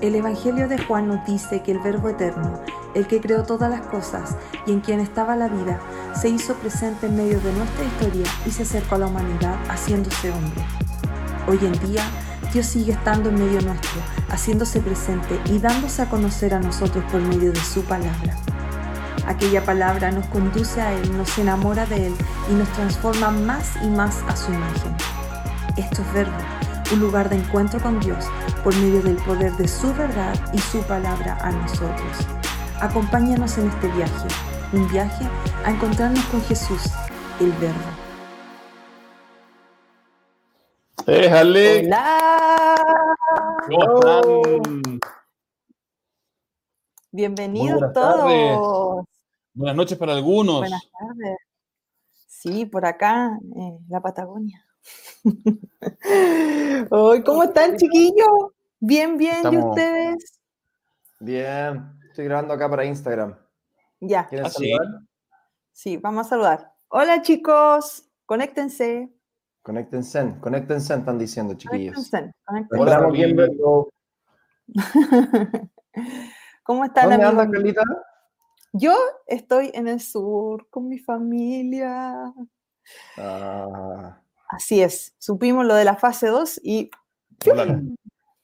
El Evangelio de Juan nos dice que el Verbo eterno, el que creó todas las cosas y en quien estaba la vida, se hizo presente en medio de nuestra historia y se acercó a la humanidad haciéndose hombre. Hoy en día, Dios sigue estando en medio nuestro, haciéndose presente y dándose a conocer a nosotros por medio de su palabra. Aquella palabra nos conduce a Él, nos enamora de Él y nos transforma más y más a su imagen. Esto es Verbo, un lugar de encuentro con Dios por medio del poder de su verdad y su palabra a nosotros. Acompáñanos en este viaje, un viaje a encontrarnos con Jesús, el Verbo. ¡Déjale! ¡Hola! ¿Cómo están? Bienvenidos todos. Buenas noches para algunos. Buenas tardes. Sí, por acá, la Patagonia. ¿Cómo están, chiquillos? Bien, estamos. ¿Y ustedes? Bien, estoy grabando acá para Instagram. Ya. ¿Quieres saludar? Sí, vamos a saludar. Hola, chicos, conéctense, están diciendo, chiquillos. Hola, bien, Verbo. ¿Cómo están, amigos? ¿Dónde andas, Carlita? Yo estoy en el sur con mi familia. Así es, supimos lo de la fase 2 y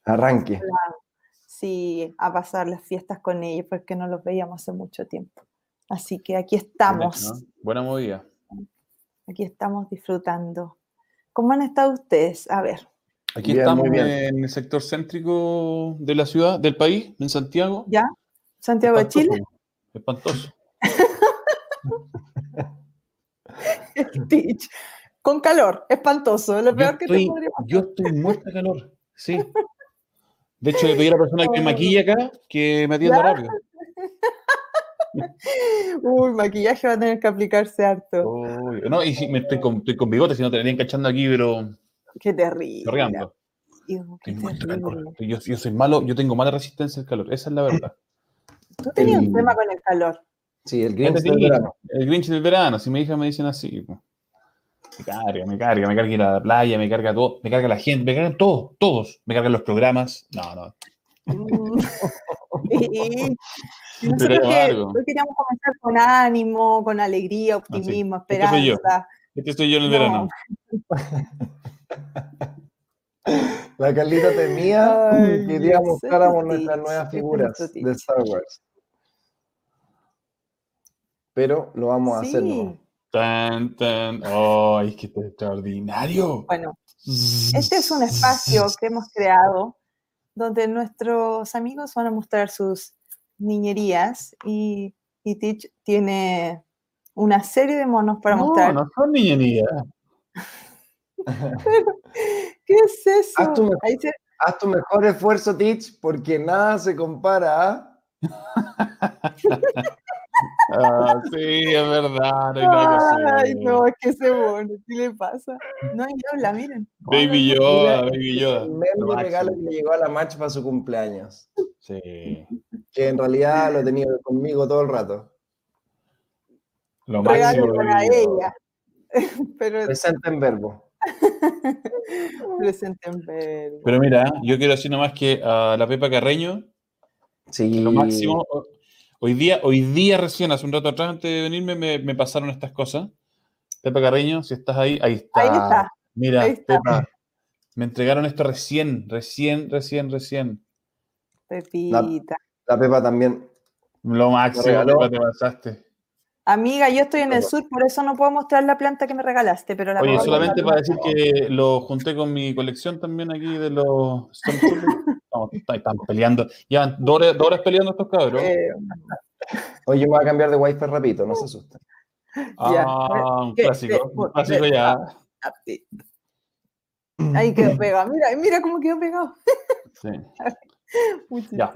arranque. Sí, a pasar las fiestas con ellos porque no los veíamos hace mucho tiempo. Así que aquí estamos. Buena movida. Aquí estamos disfrutando. ¿Cómo han estado ustedes? A ver. Aquí bien, estamos en el sector céntrico de la ciudad, del país, en Santiago. ¿Ya? ¿Santiago de Chile? Espantoso. Stitch. Con calor, espantoso, lo peor que te podría pasar. Yo estoy muerta de calor, sí. De hecho, le pedí a la persona que me maquilla acá que me atienda rápido. Uy, maquillaje va a tener que aplicarse harto. Uy, no, y si me estoy con bigote, si no te venían cachando aquí, pero... Qué terrible. Cargando. Estoy muerto de calor. Yo soy malo, yo tengo mala resistencia al calor, esa es la verdad. Tú tenías un tema con el calor. Sí, el Grinch del verano. El Grinch del verano, si mi hija me dicen así... Me carga ir a la playa, me carga todo, me carga la gente, me cargan todos, me cargan los programas. No. Y nosotros queríamos comenzar con ánimo, con alegría, optimismo, esperanza. Este soy yo en el verano. La Carlita temía que día mostráramos nuestras nuevas figuras de Star Wars. Pero lo vamos a hacer, ¿no? ¡Ay, qué extraordinario! Bueno, este es un espacio que hemos creado donde nuestros amigos van a mostrar sus niñerías y Teach tiene una serie de monos para mostrar. No son niñerías. ¿Qué es eso? Haz tu mejor esfuerzo, Teach, porque nada se compara a... Ah, sí, es verdad, no hay nada que hacer. Ay, no, es que ese mono, ¿qué le pasa? No hay habla, miren. Baby Yoda. El regalo que le llegó a la Match para su cumpleaños. Sí. Que en realidad lo he tenido conmigo todo el rato. Lo máximo. Regalo para ella. Pero... Presente en Verbo. Presente en Verbo. Pero mira, yo quiero decir nomás que a la Pepa Carreño, sí, lo máximo... Hoy día recién, hace un rato atrás, antes de venirme, me pasaron estas cosas. Pepa Carreño, si estás ahí, ahí está. Mira, ahí está. Pepa, me entregaron esto recién. Pepita. La Pepa también. Lo máximo, Pepa, te pasaste. Amiga, yo estoy en el sur, por eso no puedo mostrar la planta que me regalaste. Pero oye, solamente para decir que lo junté con mi colección también aquí de los... Están peleando. Llevan 2 horas peleando estos cabros. Oye, me voy a cambiar de wifi rapidito, no se asusten. Un clásico ya. Ahí quedó pegado. Mira cómo quedó pegado. Sí. Ya.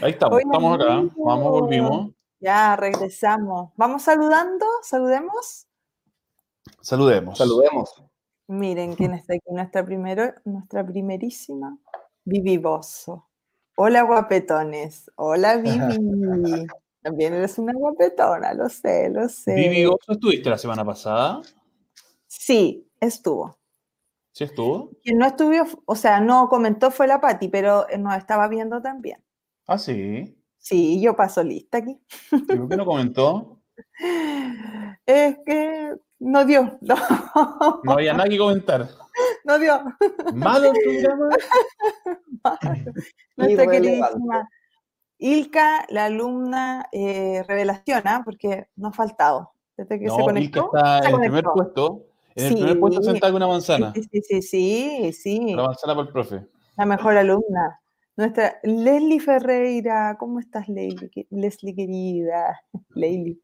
Ahí estamos. Oye, estamos acá. Vamos, volvimos. Ya, regresamos. Vamos saludando. Saludemos. Miren quién está aquí. Nuestra primerísima. Vivi Bozo. Hola, guapetones. Hola, Vivi. También eres una guapetona, lo sé. Vivi Bozo, ¿estuviste la semana pasada? Sí, estuvo. ¿Sí estuvo? Quien no estuvo, o sea, no comentó fue la Pati, pero nos estaba viendo también. Ah, sí. Sí, yo paso lista aquí. ¿Y por qué no comentó? Es que no dio. No, no había nada que comentar. No dio. Malo el programa. Malo. Nuestra queridísima Ilka, la alumna revelación, porque no ha faltado. Desde que se conectó. Ilka está en el primer puesto. En el primer puesto sentada con una manzana. Sí. La manzana para el profe. La mejor alumna. Nuestra Leslie Ferreira. ¿Cómo estás, Leslie querida? Leslie.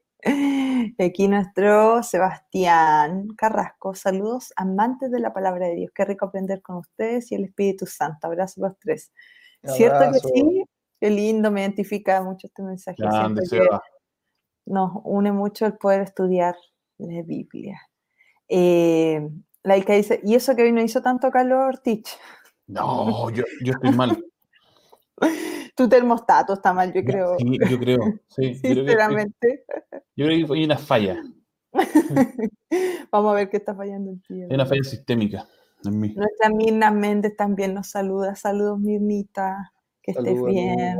Aquí nuestro Sebastián Carrasco. Saludos, amantes de la palabra de Dios. Qué rico aprender con ustedes y el Espíritu Santo. Abrazo a los tres. Abrazo. ¿Cierto que sí? Qué lindo, me identifica mucho este mensaje. Nos une mucho el poder estudiar la Biblia. La Ica dice, ¿y eso que hoy no hizo tanto calor, Tich? No, yo estoy mal. Tu termostato está mal, yo creo. Sí, yo creo. Sí, sinceramente. Yo creo que hay una falla. Vamos a ver qué está fallando el tío. Hay una falla sistémica en mí. Nuestra Mirna Méndez también nos saluda. Saludos, Mirnita. Que estés bien.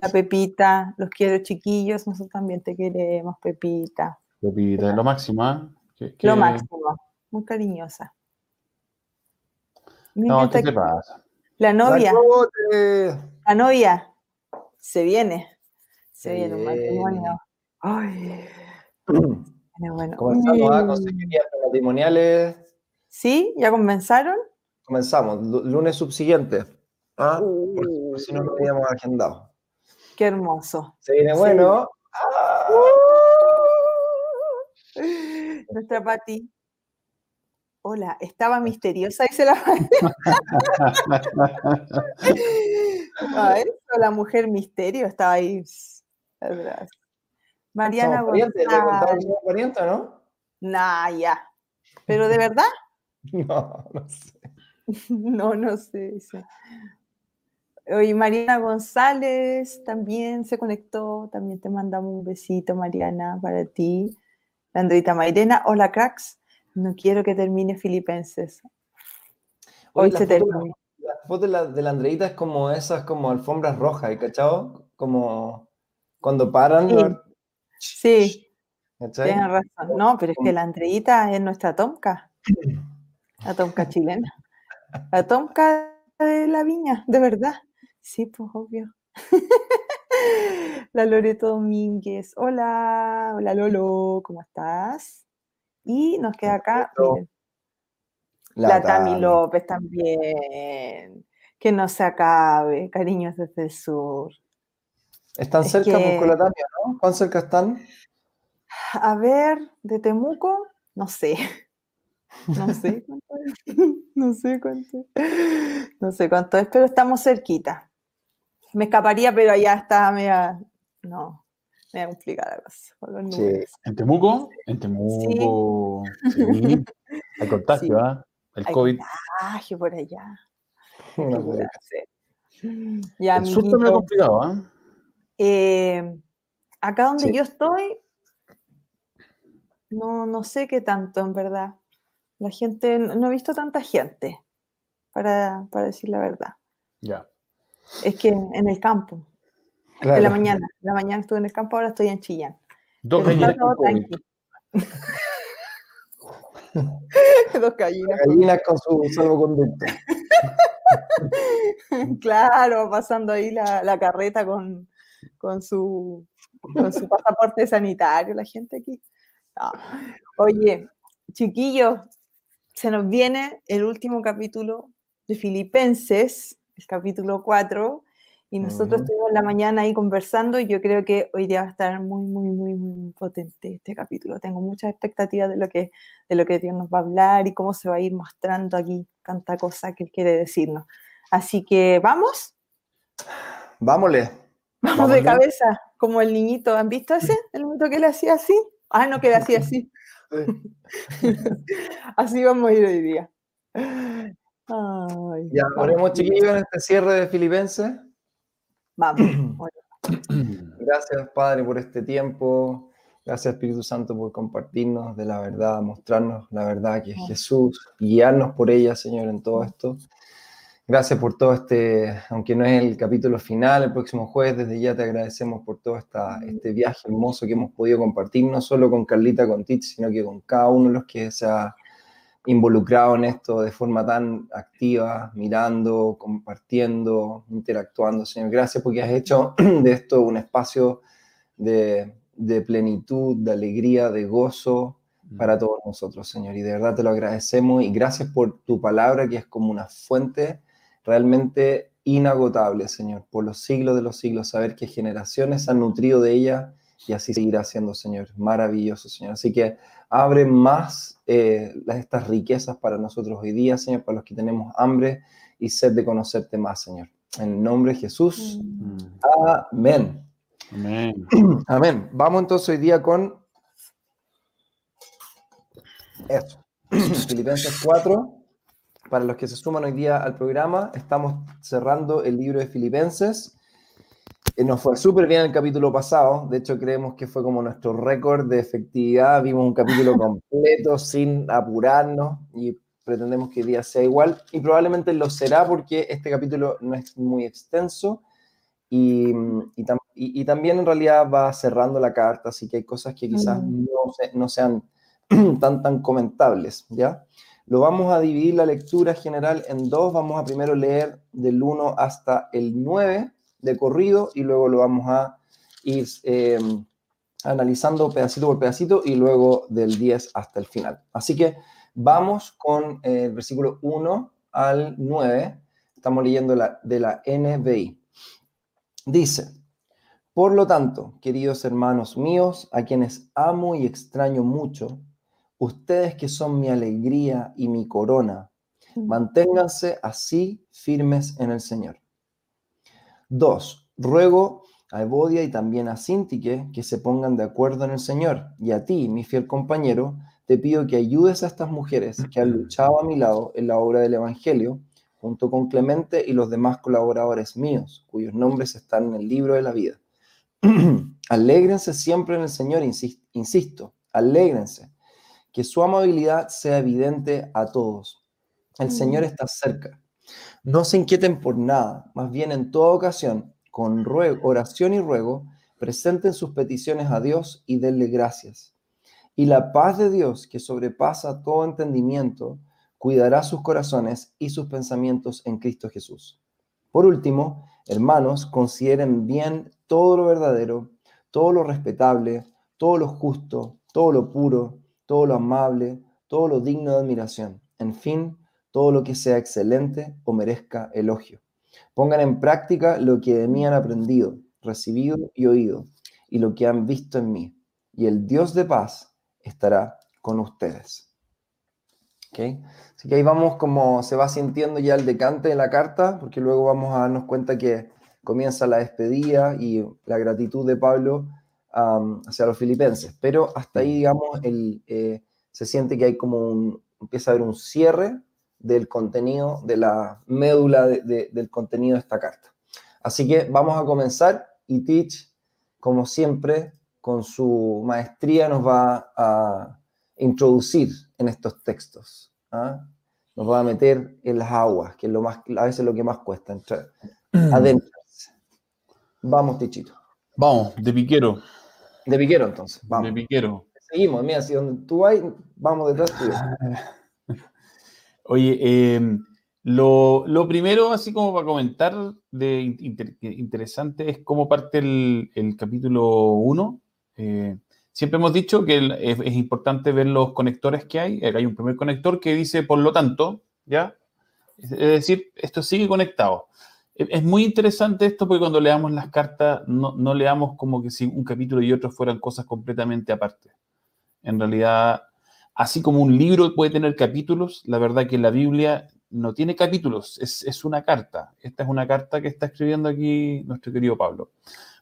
La Pepita, los quiero, chiquillos. Nosotros también te queremos, Pepita. Pepita, lo máximo, ¿eh? Lo máximo, muy cariñosa. No, ¿qué te pasa? La novia. Se viene un matrimonio. Ay. Bueno. Comenzamos a consejerías matrimoniales. ¿Sí? ¿Ya comenzaron? Comenzamos, lunes subsiguiente. ¿Ah? Porque si no lo habíamos agendado. Qué hermoso. Se viene bueno. Ah. Nuestra Pati. Hola, estaba misteriosa, dice la no, eso, la mujer misterio estaba ahí. Mariana González. ¿Pariente, no? Nah, ya. ¿Pero de verdad? No sé. No sé. Sí. Oye, Mariana González también se conectó. También te mandamos un besito, Mariana, para ti. Andrita Mairena, hola cracks, no quiero que termine Filipenses. Hoy se termina. La foto de la Andreita es como esas como alfombras rojas, ¿cachado? Como cuando paran. Sí. Tienes razón. No, pero es que la Andreita es nuestra tonca. La tonca chilena. La tonca de la viña, de verdad. Sí, pues obvio. La Loreto Domínguez, hola Lolo, ¿cómo estás? Y nos queda acá, miren, la Tami López también, que no se acabe, cariños desde el sur. Están cerca con la Tami, ¿no? ¿Cuán cerca están? A ver, de Temuco, no sé cuánto es, pero estamos cerquita. Me escaparía, pero allá está media complicada la cosa. Sí. ¿En Temuco? Sí. Hay contagio, ¿verdad? Sí. Hay COVID. Contagio por allá. Ya, el sur también es complicado, ¿ah? Acá donde yo estoy, no sé qué tanto, en verdad. La gente, no he visto tanta gente, para decir la verdad. Ya. Es que en el campo, claro. En la mañana estuve en el campo, ahora estoy en Chillán. Dos gallinas. Gallinas con su salvoconducto. Claro, pasando ahí la carreta con su pasaporte sanitario, la gente aquí. No. Oye, chiquillos, se nos viene el último capítulo de Filipenses, el capítulo 4, y nosotros estuvimos la mañana ahí conversando, y yo creo que hoy día va a estar muy, muy, muy, muy potente este capítulo. Tengo muchas expectativas de lo que Dios nos va a hablar y cómo se va a ir mostrando aquí tanta cosa que Él quiere decirnos. Así que, ¿vamos? ¡Vámosle! Vamos de cabeza, como el niñito. ¿Han visto ese? El niñito que le hacía así. Ah, no, que le hacía así. Así vamos a ir hoy día. Ay, ya, oremos, chiquillos, en este cierre de Filipenses. Vamos. Gracias, Padre, por este tiempo. Gracias, Espíritu Santo, por compartirnos de la verdad, mostrarnos la verdad que es Jesús, guiarnos por ella, Señor, en todo esto. Gracias por todo este, aunque no es el capítulo final, el próximo jueves, desde ya te agradecemos por todo este viaje hermoso que hemos podido compartir, no solo con Carlita, con Tich, sino que con cada uno de los que se ha involucrado en esto de forma tan activa, mirando, compartiendo, interactuando. Señor, gracias porque has hecho de esto un espacio de plenitud, de alegría, de gozo para todos nosotros, Señor. Y de verdad te lo agradecemos y gracias por tu palabra que es como una fuente realmente inagotable, Señor, por los siglos de los siglos, saber que generaciones han nutrido de ella y así seguirá siendo, Señor. Maravilloso, Señor. Así que abre más estas riquezas para nosotros hoy día, Señor, para los que tenemos hambre y sed de conocerte más, Señor. En el nombre de Jesús. Amén. Amén. Amén. Vamos entonces hoy día con esto. Filipenses 4. Para los que se suman hoy día al programa, estamos cerrando el libro de Filipenses. Nos fue súper bien el capítulo pasado. De hecho, creemos que fue como nuestro récord de efectividad. Vimos un capítulo completo sin apurarnos y pretendemos que hoy día sea igual. Y probablemente lo será porque este capítulo no es muy extenso y también en realidad va cerrando la carta. Así que hay cosas que quizás no sean tan comentables, ¿ya? Lo vamos a dividir la lectura general en dos. Vamos a primero leer del 1 hasta el 9 de corrido y luego lo vamos a ir analizando pedacito por pedacito y luego del 10 hasta el final. Así que vamos con el versículo 1 al 9. Estamos leyendo de la NBI. Dice: por lo tanto, queridos hermanos míos, a quienes amo y extraño mucho, ustedes que son mi alegría y mi corona, manténganse así firmes en el Señor. 2. Ruego a Evodia y también a Síntique que se pongan de acuerdo en el Señor. Y a ti, mi fiel compañero, te pido que ayudes a estas mujeres que han luchado a mi lado en la obra del Evangelio, junto con Clemente y los demás colaboradores míos, cuyos nombres están en el libro de la vida. Alégrense siempre en el Señor, insisto, alégrense. Que su amabilidad sea evidente a todos. El Señor está cerca. No se inquieten por nada, más bien en toda ocasión, con oración y ruego, presenten sus peticiones a Dios y denle gracias. Y la paz de Dios, que sobrepasa todo entendimiento, cuidará sus corazones y sus pensamientos en Cristo Jesús. Por último, hermanos, consideren bien todo lo verdadero, todo lo respetable, todo lo justo, todo lo puro, todo lo amable, todo lo digno de admiración, en fin, todo lo que sea excelente o merezca elogio. Pongan en práctica lo que de mí han aprendido, recibido y oído, y lo que han visto en mí, y el Dios de paz estará con ustedes. ¿Okay? Así que ahí vamos como se va sintiendo ya el decante de la carta, porque luego vamos a darnos cuenta que comienza la despedida y la gratitud de Pablo hacia los filipenses, pero hasta ahí, digamos, se siente que hay empieza a haber un cierre del contenido, de la médula del contenido de esta carta. Así que vamos a comenzar y Teach, como siempre, con su maestría nos va a introducir en estos textos, ¿ah? Nos va a meter en las aguas, que es a veces lo que más cuesta entrar, adentrarse. Vamos, Tichito. Vamos, de piquero. De piquero, entonces. Vamos. De piquero. Seguimos, mira, si donde tú vas, vamos detrás tuyo. Oye, lo primero, así como para comentar, interesante, es cómo parte el capítulo 1. Siempre hemos dicho que es importante ver los conectores que hay. Hay un primer conector que dice, por lo tanto, ¿ya? Es decir, esto sigue conectado. Es muy interesante esto porque cuando leamos las cartas no leamos como que si un capítulo y otro fueran cosas completamente aparte. En realidad, así como un libro puede tener capítulos, la verdad que la Biblia no tiene capítulos, es una carta. Esta es una carta que está escribiendo aquí nuestro querido Pablo.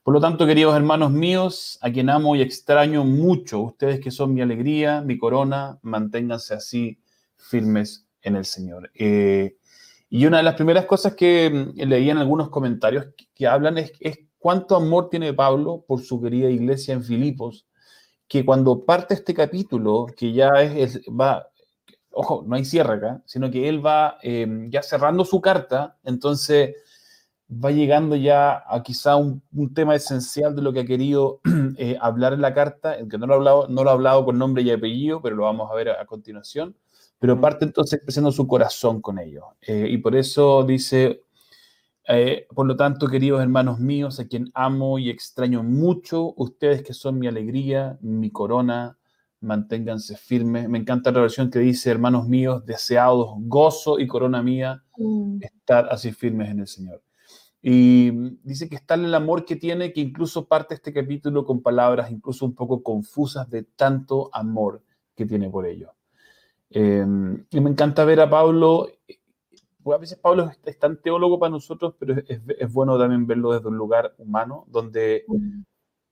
Por lo tanto, queridos hermanos míos, a quien amo y extraño mucho, ustedes que son mi alegría, mi corona, manténganse así firmes en el Señor. Y una de las primeras cosas que leí en algunos comentarios que hablan es cuánto amor tiene Pablo por su querida iglesia en Filipos, que cuando parte este capítulo, que ya va, ojo, no hay cierre acá, sino que él va ya cerrando su carta, entonces va llegando ya a quizá un tema esencial de lo que ha querido hablar en la carta, el que no lo ha hablado con nombre y apellido, pero lo vamos a ver a continuación, pero parte entonces expresando su corazón con ellos. Y por eso dice, por lo tanto, queridos hermanos míos, a quien amo y extraño mucho, ustedes que son mi alegría, mi corona, manténganse firmes. Me encanta la versión que dice, hermanos míos, deseados, gozo y corona mía, estar así firmes en el Señor. Y dice que está el amor que tiene, que incluso parte este capítulo con palabras incluso un poco confusas de tanto amor que tiene por ellos. Y me encanta ver a Pablo. A veces Pablo es tan teólogo para nosotros, pero es bueno también verlo desde un lugar humano, donde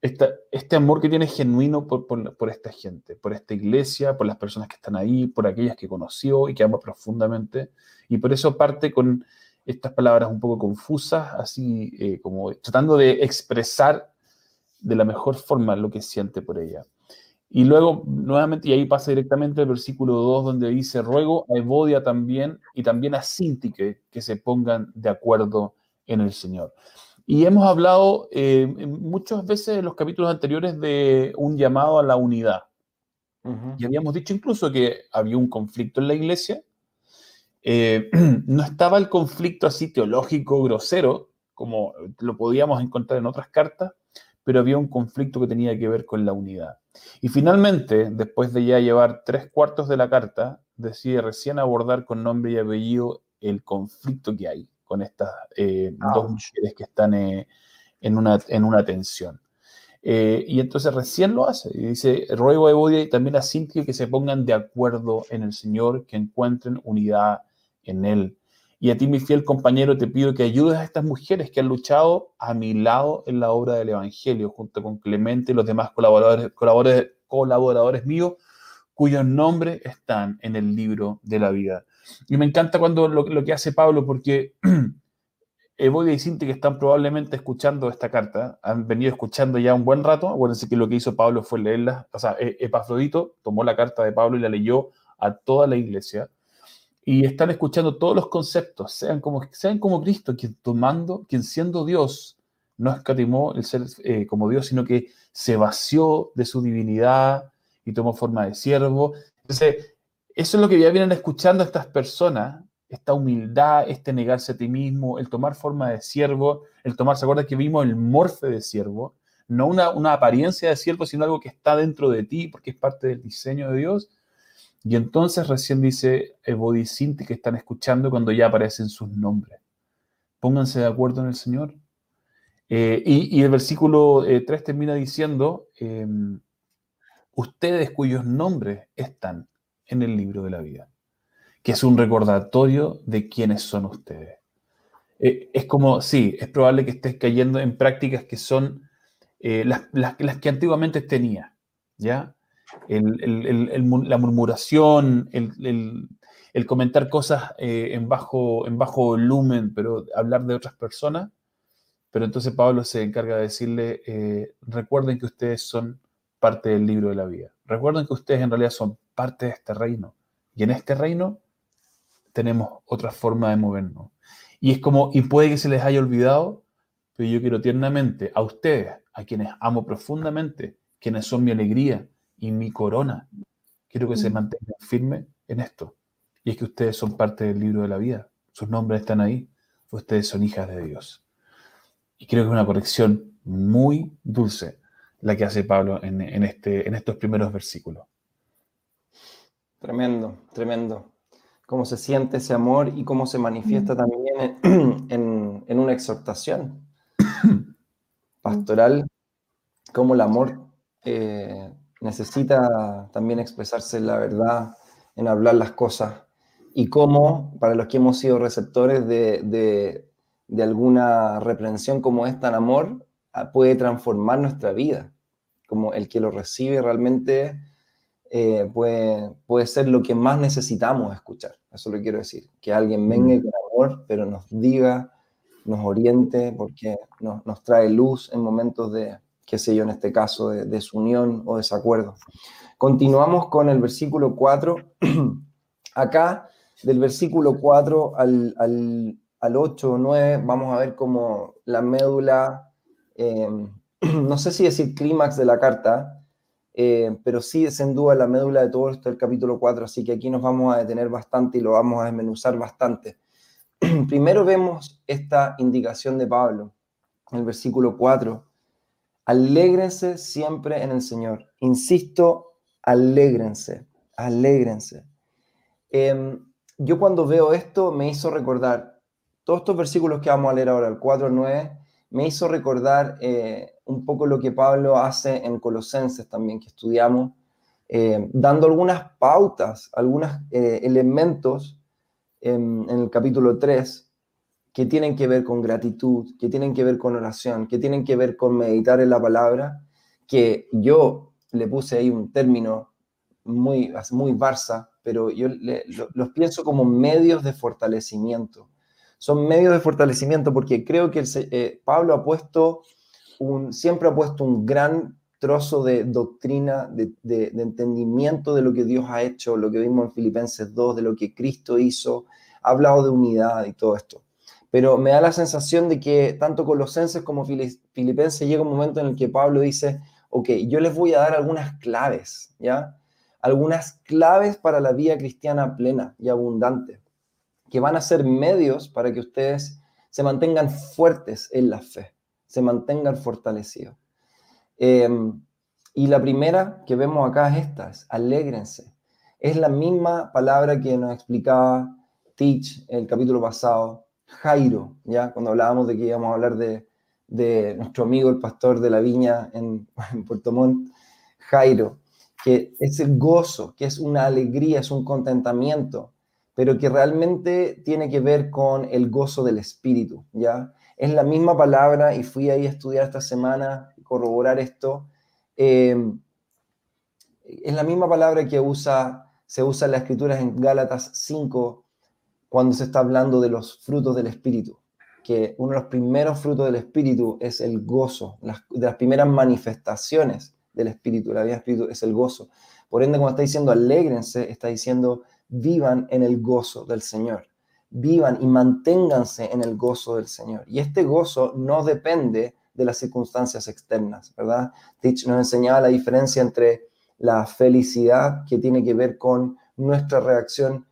este amor que tiene es genuino por esta gente, por esta iglesia, por las personas que están ahí, por aquellas que conoció y que ama profundamente. Y por eso parte con estas palabras un poco confusas, así como tratando de expresar de la mejor forma lo que siente por ella. Y luego, nuevamente, y ahí pasa directamente el versículo 2, donde dice, ruego a Evodia también, y también a Síntique, que se pongan de acuerdo en el Señor. Y hemos hablado muchas veces en los capítulos anteriores de un llamado a la unidad. Uh-huh. Y habíamos dicho incluso que había un conflicto en la iglesia. No estaba el conflicto así teológico, grosero, como lo podíamos encontrar en otras cartas, pero había un conflicto que tenía que ver con la unidad. Y finalmente, después de ya llevar 3/4 de la carta, decide recién abordar con nombre y apellido el conflicto que hay con estas dos mujeres que están en una tensión. Y entonces recién lo hace. Y dice, ruego a Evodia y también a Síntique que se pongan de acuerdo en el Señor, que encuentren unidad en Él. Y a ti, mi fiel compañero, te pido que ayudes a estas mujeres que han luchado a mi lado en la obra del Evangelio, junto con Clemente y los demás colaboradores míos, cuyos nombres están en el libro de la vida. Y me encanta cuando lo que hace Pablo, porque Evodia y Síntique están probablemente escuchando esta carta, han venido escuchando ya un buen rato. Acuérdense que lo que hizo Pablo fue leerla, o sea, Epafrodito tomó la carta de Pablo y la leyó a toda la iglesia. Y están escuchando todos los conceptos, sean como Cristo, quien siendo Dios, no escatimó el ser como Dios, sino que se vació de su divinidad y tomó forma de siervo. Entonces, eso es lo que ya vienen escuchando estas personas, esta humildad, este negarse a ti mismo, el tomar forma de siervo, ¿se acuerdan que vimos el morfe de siervo? No una apariencia de siervo, sino algo que está dentro de ti, porque es parte del diseño de Dios. Y entonces recién dice Evodia y Síntique que están escuchando cuando ya aparecen sus nombres. Pónganse de acuerdo en el Señor. Y el versículo 3 termina diciendo, ustedes cuyos nombres están en el libro de la vida, que es un recordatorio de quiénes son ustedes. Es como, sí, es probable que estés cayendo en prácticas que son las que antiguamente tenías, ¿ya? La murmuración, el comentar cosas en bajo volumen, pero hablar de otras personas. Pero entonces Pablo se encarga de decirle, recuerden que ustedes son parte del libro de la vida. Recuerden que ustedes en realidad son parte de este reino. Y en este reino tenemos otra forma de movernos. Y es como, y puede que se les haya olvidado, pero yo quiero tiernamente a ustedes, a quienes amo profundamente, quienes son mi alegría y mi corona, quiero que se mantengan firmes en esto. Y es que ustedes son parte del libro de la vida. Sus nombres están ahí. Ustedes son hijas de Dios. Y creo que es una corrección muy dulce la que hace Pablo en estos primeros versículos. Tremendo, tremendo. Cómo se siente ese amor y cómo se manifiesta también en una exhortación pastoral. Cómo el amor necesita también expresarse la verdad, en hablar las cosas. Y cómo, para los que hemos sido receptores de alguna reprensión como esta en amor, puede transformar nuestra vida. Como el que lo recibe realmente puede ser lo que más necesitamos escuchar. Eso lo quiero decir. Que alguien venga con amor, pero nos diga, nos oriente, porque nos trae luz en momentos qué sé yo, en este caso, de desunión o desacuerdo. Continuamos con el versículo 4. Acá, del versículo 4 al 8 o 9, vamos a ver como la médula, no sé si decir clímax de la carta, pero sí es en duda la médula de todo esto del capítulo 4, así que aquí nos vamos a detener bastante y lo vamos a desmenuzar bastante. Primero vemos esta indicación de Pablo, en el versículo 4. Alégrense siempre en el Señor. Insisto, alégrense, alégrense. Yo cuando veo esto me hizo recordar, todos estos versículos que vamos a leer ahora, el 4 al 9, me hizo recordar un poco lo que Pablo hace en Colosenses también, que estudiamos, dando algunas pautas, algunos elementos en el capítulo 3 que tienen que ver con gratitud, que tienen que ver con oración, que tienen que ver con meditar en la palabra, que yo le puse ahí un término muy Barça, pero yo los pienso como medios de fortalecimiento. Son medios de fortalecimiento porque creo que Pablo ha puesto siempre ha puesto un gran trozo de doctrina, de entendimiento de lo que Dios ha hecho, lo que vimos en Filipenses 2, de lo que Cristo hizo, ha hablado de unidad y todo esto. Pero me da la sensación de que tanto Colosenses como Filipenses llega un momento en el que Pablo dice, ok, yo les voy a dar algunas claves, ¿ya? Algunas claves para la vida cristiana plena y abundante, que van a ser medios para que ustedes se mantengan fuertes en la fe, se mantengan fortalecidos. Y la primera que vemos acá es esta, es alégrense. Es la misma palabra que nos explicaba Teach el capítulo pasado, Jairo, ¿ya? Cuando hablábamos de que íbamos a hablar de nuestro amigo el pastor de la viña en Puerto Montt, Jairo, que es el gozo, que es una alegría, es un contentamiento, pero que realmente tiene que ver con el gozo del espíritu, ¿ya? Es la misma palabra, y fui ahí a estudiar esta semana, corroborar esto, es la misma palabra que se usa en las Escrituras en Gálatas 5, cuando se está hablando de los frutos del Espíritu, que uno de los primeros frutos del Espíritu es el gozo, de las primeras manifestaciones del Espíritu, la vida del Espíritu es el gozo. Por ende, cuando está diciendo alégrense, está diciendo vivan en el gozo del Señor, vivan y manténganse en el gozo del Señor. Y este gozo no depende de las circunstancias externas, ¿verdad? Teach nos enseñaba la diferencia entre la felicidad, que tiene que ver con nuestra reacción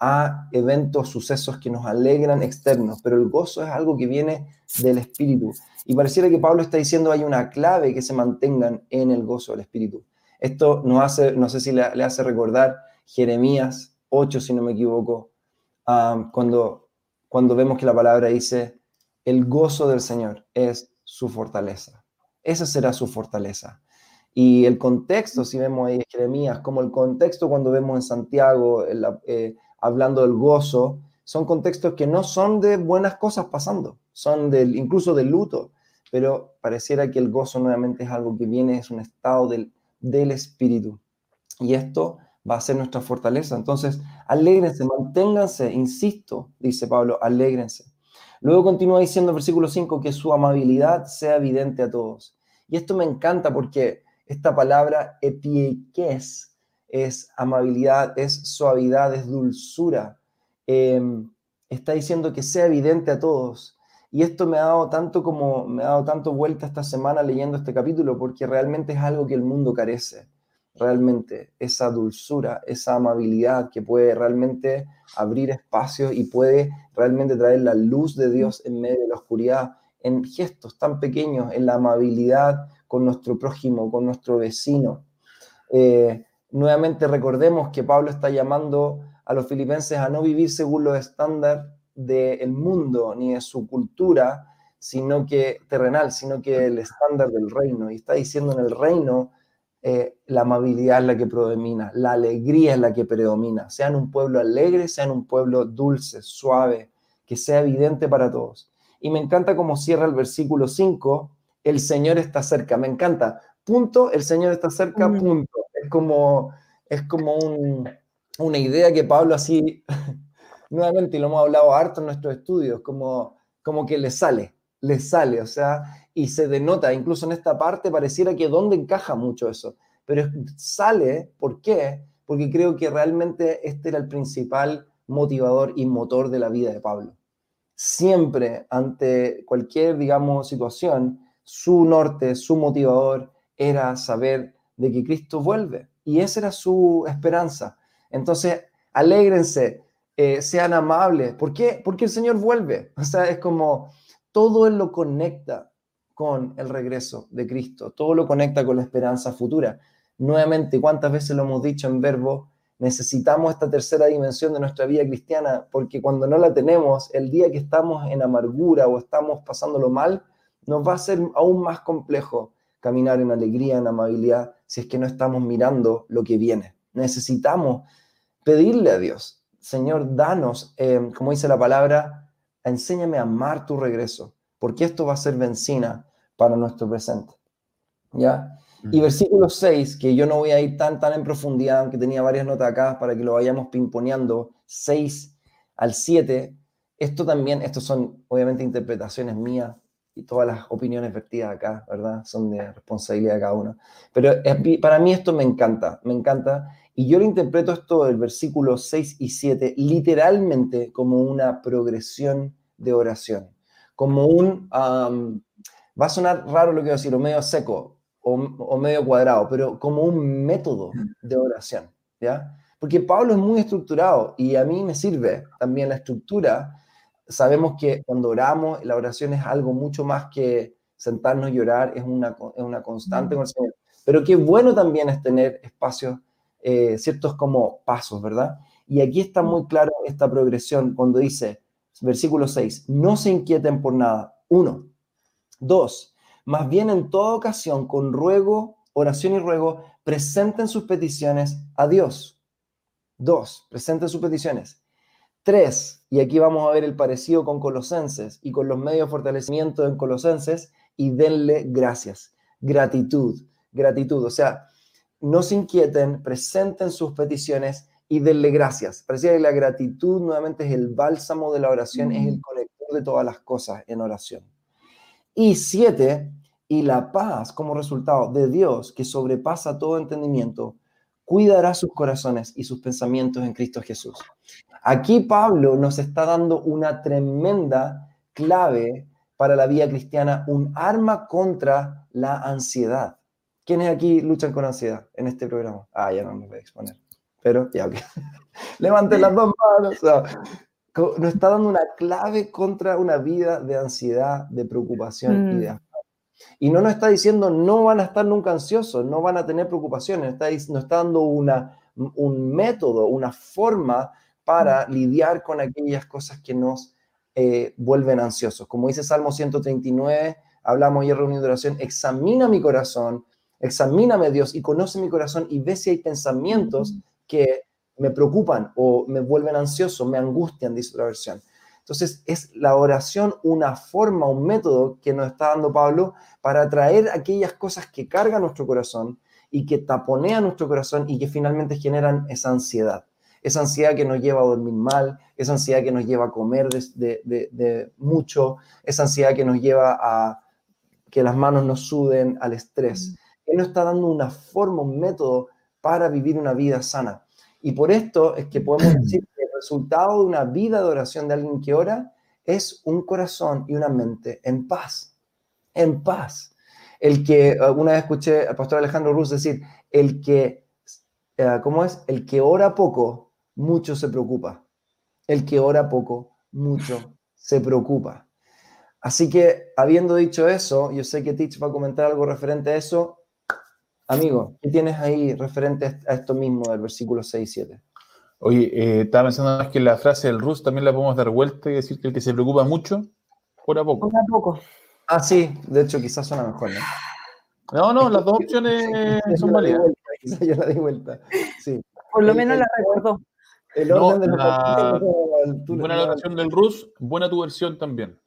a eventos, sucesos que nos alegran externos, pero el gozo es algo que viene del Espíritu. Y pareciera que Pablo está diciendo hay una clave que se mantengan en el gozo del Espíritu. Esto nos hace, no sé si le hace recordar Jeremías 8, si no me equivoco, cuando vemos que la palabra dice el gozo del Señor es su fortaleza. Esa será su fortaleza. Y el contexto, si vemos ahí en Jeremías, como el contexto cuando vemos en Santiago hablando del gozo, son contextos que no son de buenas cosas pasando, son incluso del luto, pero pareciera que el gozo nuevamente es algo que viene, es un estado del espíritu. Y esto va a ser nuestra fortaleza. Entonces, alégrense, manténganse, insisto, dice Pablo, alégrense. Luego continúa diciendo en versículo 5 que su amabilidad sea evidente a todos. Y esto me encanta porque esta palabra epiekes es amabilidad, es suavidad, es dulzura. Está diciendo que sea evidente a todos. Y esto me ha dado tanto vuelta esta semana leyendo este capítulo porque realmente es algo que el mundo carece. Realmente esa dulzura, esa amabilidad que puede realmente abrir espacios y puede realmente traer la luz de Dios en medio de la oscuridad, en gestos tan pequeños, en la amabilidad con nuestro prójimo, con nuestro vecino. Nuevamente recordemos que Pablo está llamando a los filipenses a no vivir según los estándares del mundo ni de su cultura sino que el estándar del reino, y está diciendo en el reino la amabilidad es la que predomina, la alegría es la que predomina. Sean un pueblo alegre, sean un pueblo dulce, suave, que sea evidente para todos. Y me encanta cómo cierra el versículo 5, el Señor está cerca, me encanta. Punto, el Señor está cerca, punto. Es como una idea que Pablo así, nuevamente, y lo hemos hablado harto en nuestros estudios, como que le sale, le sale, o sea, y se denota, incluso en esta parte pareciera que donde encaja mucho eso, pero sale, ¿por qué? Porque creo que realmente este era el principal motivador y motor de la vida de Pablo. Siempre, ante cualquier, digamos, situación, su norte, su motivador era saber de que Cristo vuelve, y esa era su esperanza. Entonces, alégrense, sean amables. ¿Por qué? Porque el Señor vuelve. O sea, es como todo él lo conecta con el regreso de Cristo, todo lo conecta con la esperanza futura. Nuevamente, ¿cuántas veces lo hemos dicho en Verbo? Necesitamos esta tercera dimensión de nuestra vida cristiana, porque cuando no la tenemos, el día que estamos en amargura o estamos pasándolo mal, nos va a ser aún más complejo caminar en alegría, en amabilidad, si es que no estamos mirando lo que viene. Necesitamos pedirle a Dios, Señor, danos, como dice la palabra, enséñame a amar tu regreso, porque esto va a ser benzina para nuestro presente. ¿Ya? Y versículo 6, que yo no voy a ir tan en profundidad, aunque tenía varias notas acá para que lo vayamos pimponeando, 6 al 7, esto también, estos son obviamente interpretaciones mías, y todas las opiniones vertidas acá, ¿verdad? Son de responsabilidad de cada uno. Pero para mí esto me encanta. Y yo lo interpreto esto del versículo 6 y 7 literalmente como una progresión de oración. Como un... va a sonar raro lo que voy a decir, o medio seco, o medio cuadrado, pero como un método de oración, ¿ya? Porque Pablo es muy estructurado y a mí me sirve también la estructura. Sabemos que cuando oramos, la oración es algo mucho más que sentarnos y orar, es una constante con el Señor. Pero qué bueno también es tener espacios, ciertos como pasos, ¿verdad? Y aquí está muy claro esta progresión cuando dice, versículo 6, no se inquieten por nada. 1. 2. Más bien en toda ocasión, con ruego, oración y ruego, presenten sus peticiones a Dios. 2. Presenten sus peticiones. 3, y aquí vamos a ver el parecido con Colosenses y con los medios de fortalecimiento en Colosenses, y denle gracias, gratitud, o sea, no se inquieten, presenten sus peticiones y denle gracias. Parecía que la gratitud nuevamente es el bálsamo de la oración, es el conector de todas las cosas en oración. Y 7, y la paz como resultado de Dios, que sobrepasa todo entendimiento, cuidará sus corazones y sus pensamientos en Cristo Jesús. Aquí Pablo nos está dando una tremenda clave para la vida cristiana, un arma contra la ansiedad. ¿Quiénes aquí luchan con ansiedad en este programa? Ah, ya no me voy a exponer, pero ya, ok. Levanten las dos manos. No. Nos está dando una clave contra una vida de ansiedad, de preocupación y de afán. Y no nos está diciendo no van a estar nunca ansiosos, no van a tener preocupaciones, nos está dando un método, una forma para lidiar con aquellas cosas que nos vuelven ansiosos. Como dice Salmo 139, hablamos ayer en reunión de oración, examina mi corazón, examíname Dios y conoce mi corazón y ve si hay pensamientos que me preocupan o me vuelven ansioso, me angustian, dice otra versión. Entonces, es la oración una forma, un método que nos está dando Pablo para traer aquellas cosas que cargan nuestro corazón y que taponean nuestro corazón y que finalmente generan esa ansiedad. Esa ansiedad que nos lleva a dormir mal, esa ansiedad que nos lleva a comer de mucho, esa ansiedad que nos lleva a que las manos nos suden, al estrés. Él nos está dando una forma, un método para vivir una vida sana. Y por esto es que podemos decir que el resultado de una vida de oración de alguien que ora es un corazón y una mente en paz. En paz. El que, una vez escuché al pastor Alejandro Ruz decir, el que ora poco, mucho se preocupa. El que ora poco, mucho se preocupa. Así que, habiendo dicho eso, yo sé que Teach va a comentar algo referente a eso. Amigo, ¿qué tienes ahí referente a esto mismo del versículo 6 y 7? Oye, estaba pensando que la frase del Rus también la podemos dar vuelta y decir que el que se preocupa mucho, ora poco. Ora poco. Ah, sí, de hecho quizás suena mejor, ¿no? No, las dos opciones son válidas. Yo la di vuelta, sí. Por lo menos la recordó. El orden de la buena la versión del Rus, buena tu versión también.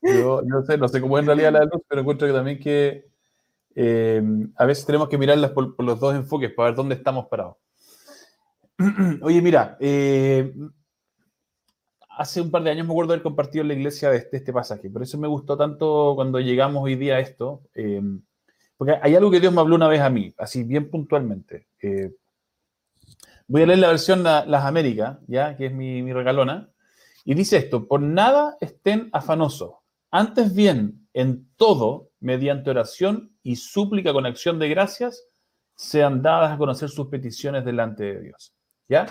No sé cómo es en realidad la del Rus, pero encuentro que también que a veces tenemos que mirarlas por los dos enfoques para ver dónde estamos parados. Oye, mira, hace un par de años me acuerdo de haber compartido en la iglesia de este pasaje. Por eso me gustó tanto cuando llegamos hoy día a esto. Porque hay algo que Dios me habló una vez a mí, así bien puntualmente. Voy a leer la versión de Las Américas, ya, que es mi regalona. Y dice esto: por nada estén afanosos. Antes bien, en todo, mediante oración y súplica con acción de gracias, sean dadas a conocer sus peticiones delante de Dios. ¿Ya?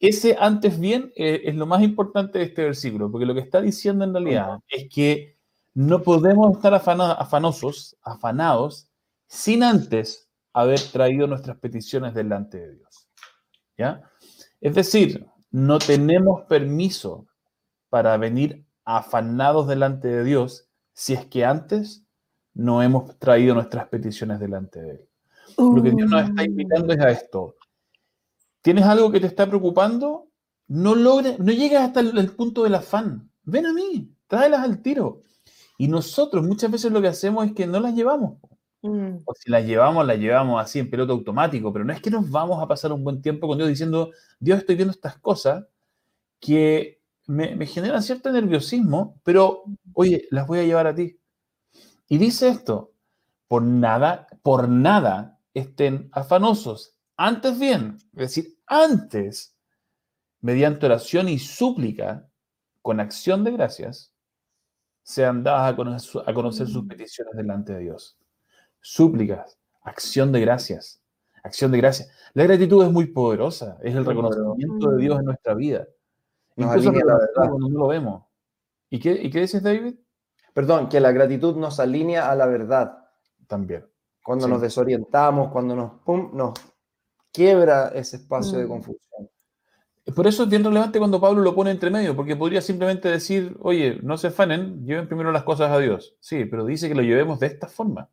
Ese antes bien es lo más importante de este versículo, porque lo que está diciendo en realidad es que no podemos estar afanados, sin antes haber traído nuestras peticiones delante de Dios. ¿Ya? Es decir, no tenemos permiso para venir afanados delante de Dios si es que antes no hemos traído nuestras peticiones delante de Él. Lo que Dios nos está invitando es a esto. ¿Tienes algo que te está preocupando? No llegas hasta el punto del afán. Ven a mí, tráelas al tiro. Y nosotros muchas veces lo que hacemos es que no las llevamos. O si las llevamos así en piloto automático. Pero no es que nos vamos a pasar un buen tiempo con Dios diciendo, Dios, estoy viendo estas cosas que me generan cierto nerviosismo, pero, oye, las voy a llevar a ti. Y dice esto: por nada estén afanosos. Antes bien, es decir, antes, mediante oración y súplica, con acción de gracias, sean dadas a conocer sus peticiones delante de Dios. Súplicas, acción de gracias, acción de gracias. La gratitud es muy poderosa, es el reconocimiento de Dios en nuestra vida. Incluso la verdad cuando no lo vemos. ¿Y qué dices, David? Perdón, que la gratitud nos alinea a la verdad. También. Cuando nos desorientamos, cuando nos quiebra ese espacio de confusión. Por eso es bien relevante cuando Pablo lo pone entre medio, porque podría simplemente decir, oye, no se afanen, lleven primero las cosas a Dios. Sí, pero dice que lo llevemos de esta forma.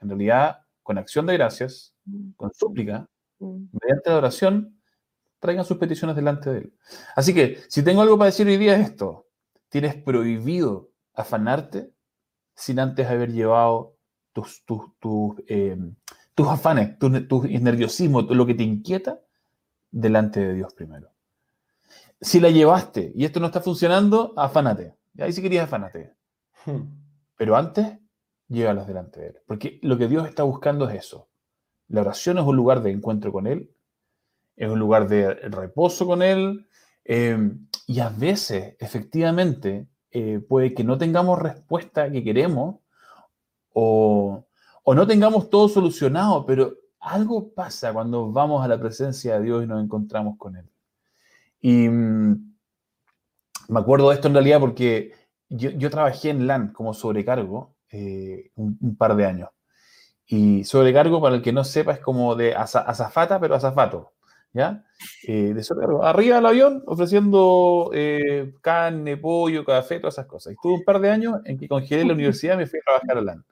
En realidad, con acción de gracias, con súplica, mediante la oración, traigan sus peticiones delante de Él. Así que, si tengo algo para decir hoy día es esto: tienes prohibido afanarte sin antes haber llevado tus afanes, tu nerviosismo, lo que te inquieta, delante de Dios primero. Si la llevaste y esto no está funcionando, afánate. Ahí sí querías afánate. Pero antes, llévalos delante de Él. Porque lo que Dios está buscando es eso. La oración es un lugar de encuentro con Él, es un lugar de reposo con Él, y a veces, efectivamente, puede que no tengamos respuesta que queremos o no tengamos todo solucionado, pero algo pasa cuando vamos a la presencia de Dios y nos encontramos con Él. Y me acuerdo de esto en realidad porque yo trabajé en LAN como sobrecargo un par de años. Y sobrecargo, para el que no sepa, es como de azafata, pero azafato. ¿Ya? De sobrecargo. Arriba del avión ofreciendo carne, pollo, café, todas esas cosas. Y estuve un par de años en que congelé la universidad y me fui a trabajar a LAN.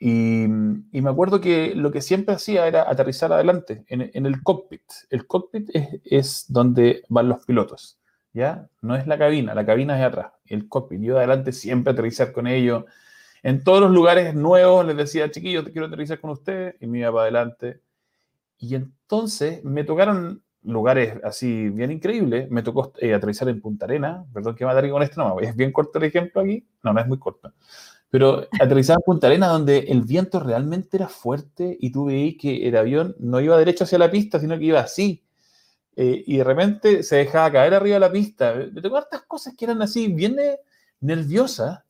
Y me acuerdo que lo que siempre hacía era aterrizar adelante, en el cockpit. El cockpit es donde van los pilotos, ¿ya? No es la cabina es atrás. El cockpit, yo adelante siempre aterrizar con ellos. En todos los lugares nuevos les decía, chiquillos, te quiero aterrizar con ustedes, y me iba para adelante. Y entonces me tocaron lugares así bien increíbles. Me tocó aterrizar en Punta Arenas. Perdón que me atargué con esto, no, es bien corto el ejemplo aquí. No es muy corto. Pero aterrizaba en Punta Arenas, donde el viento realmente era fuerte y tú veías que el avión no iba derecho hacia la pista, sino que iba así. Y de repente se dejaba caer arriba de la pista. Me tocó hartas cosas que eran así, bien nerviosas.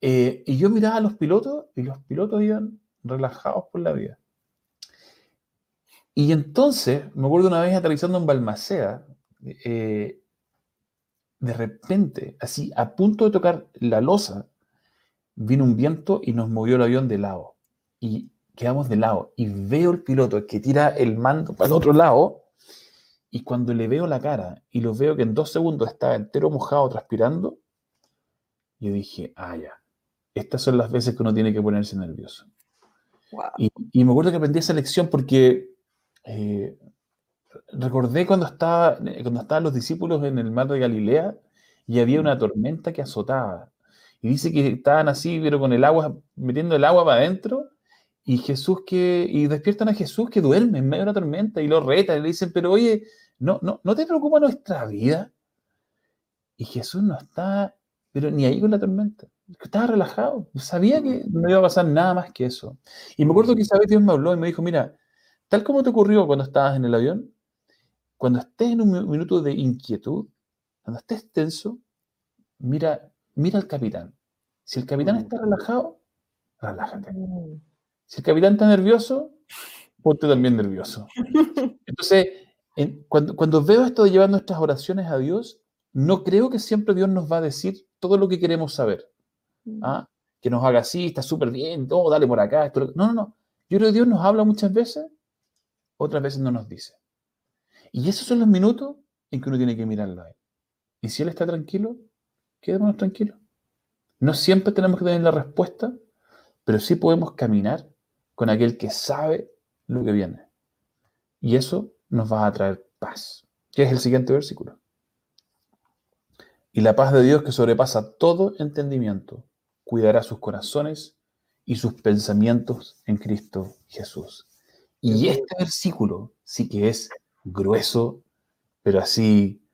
Y yo miraba a los pilotos y los pilotos iban relajados por la vida. Y entonces, me acuerdo una vez aterrizando en Balmaceda, de repente, así a punto de tocar la losa, vino un viento y nos movió el avión de lado. Y quedamos de lado. Y veo el piloto que tira el mando para el otro lado. Y cuando le veo la cara y lo veo que en 2 segundos estaba entero mojado, transpirando, yo dije, ya. Estas son las veces que uno tiene que ponerse nervioso. Wow. Y me acuerdo que aprendí esa lección porque recordé cuando estaban los discípulos en el mar de Galilea y había una tormenta que azotaba. Y dice que estaban así, pero con el agua, metiendo el agua para adentro, y despiertan a Jesús que duerme en medio de una tormenta, y lo retan, y le dicen, pero oye, ¿no te preocupa nuestra vida? Y Jesús no está, pero ni ahí con la tormenta. Estaba relajado. Sabía que no iba a pasar nada más que eso. Y me acuerdo que esa vez Dios me habló y me dijo, mira, tal como te ocurrió cuando estabas en el avión, cuando estés en un minuto de inquietud, cuando estés tenso, mira al capitán. Si el capitán está relajado, relájate. Si el capitán está nervioso, ponte también nervioso. Entonces, cuando veo esto de llevar nuestras oraciones a Dios, no creo que siempre Dios nos va a decir todo lo que queremos saber. ¿Ah? Que nos haga así, está súper bien, oh, dale por acá. Esto, no. Yo creo que Dios nos habla muchas veces, otras veces no nos dice. Y esos son los minutos en que uno tiene que mirarlo a Él. Y si Él está tranquilo, quedémonos tranquilos. No siempre tenemos que tener la respuesta, pero sí podemos caminar con aquel que sabe lo que viene. Y eso nos va a traer paz. Que es el siguiente versículo. Y la paz de Dios que sobrepasa todo entendimiento, cuidará sus corazones y sus pensamientos en Cristo Jesús. Y este versículo sí que es grueso, pero así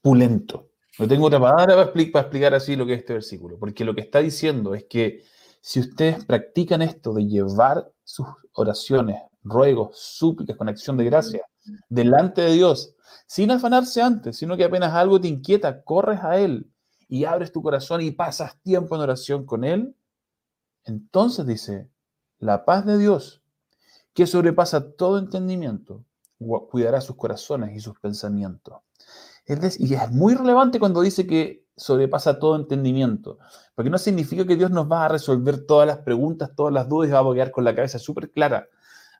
pulento. No tengo otra palabra para explicar así lo que es este versículo, porque lo que está diciendo es que si ustedes practican esto de llevar sus oraciones, ruegos, súplicas con acción de gracia delante de Dios, sin afanarse antes, sino que apenas algo te inquieta, corres a Él y abres tu corazón y pasas tiempo en oración con Él, entonces dice, la paz de Dios, que sobrepasa todo entendimiento, cuidará sus corazones y sus pensamientos. Y es muy relevante cuando dice que sobrepasa todo entendimiento, porque no significa que Dios nos va a resolver todas las preguntas, todas las dudas, y vamos a quedar con la cabeza súper clara.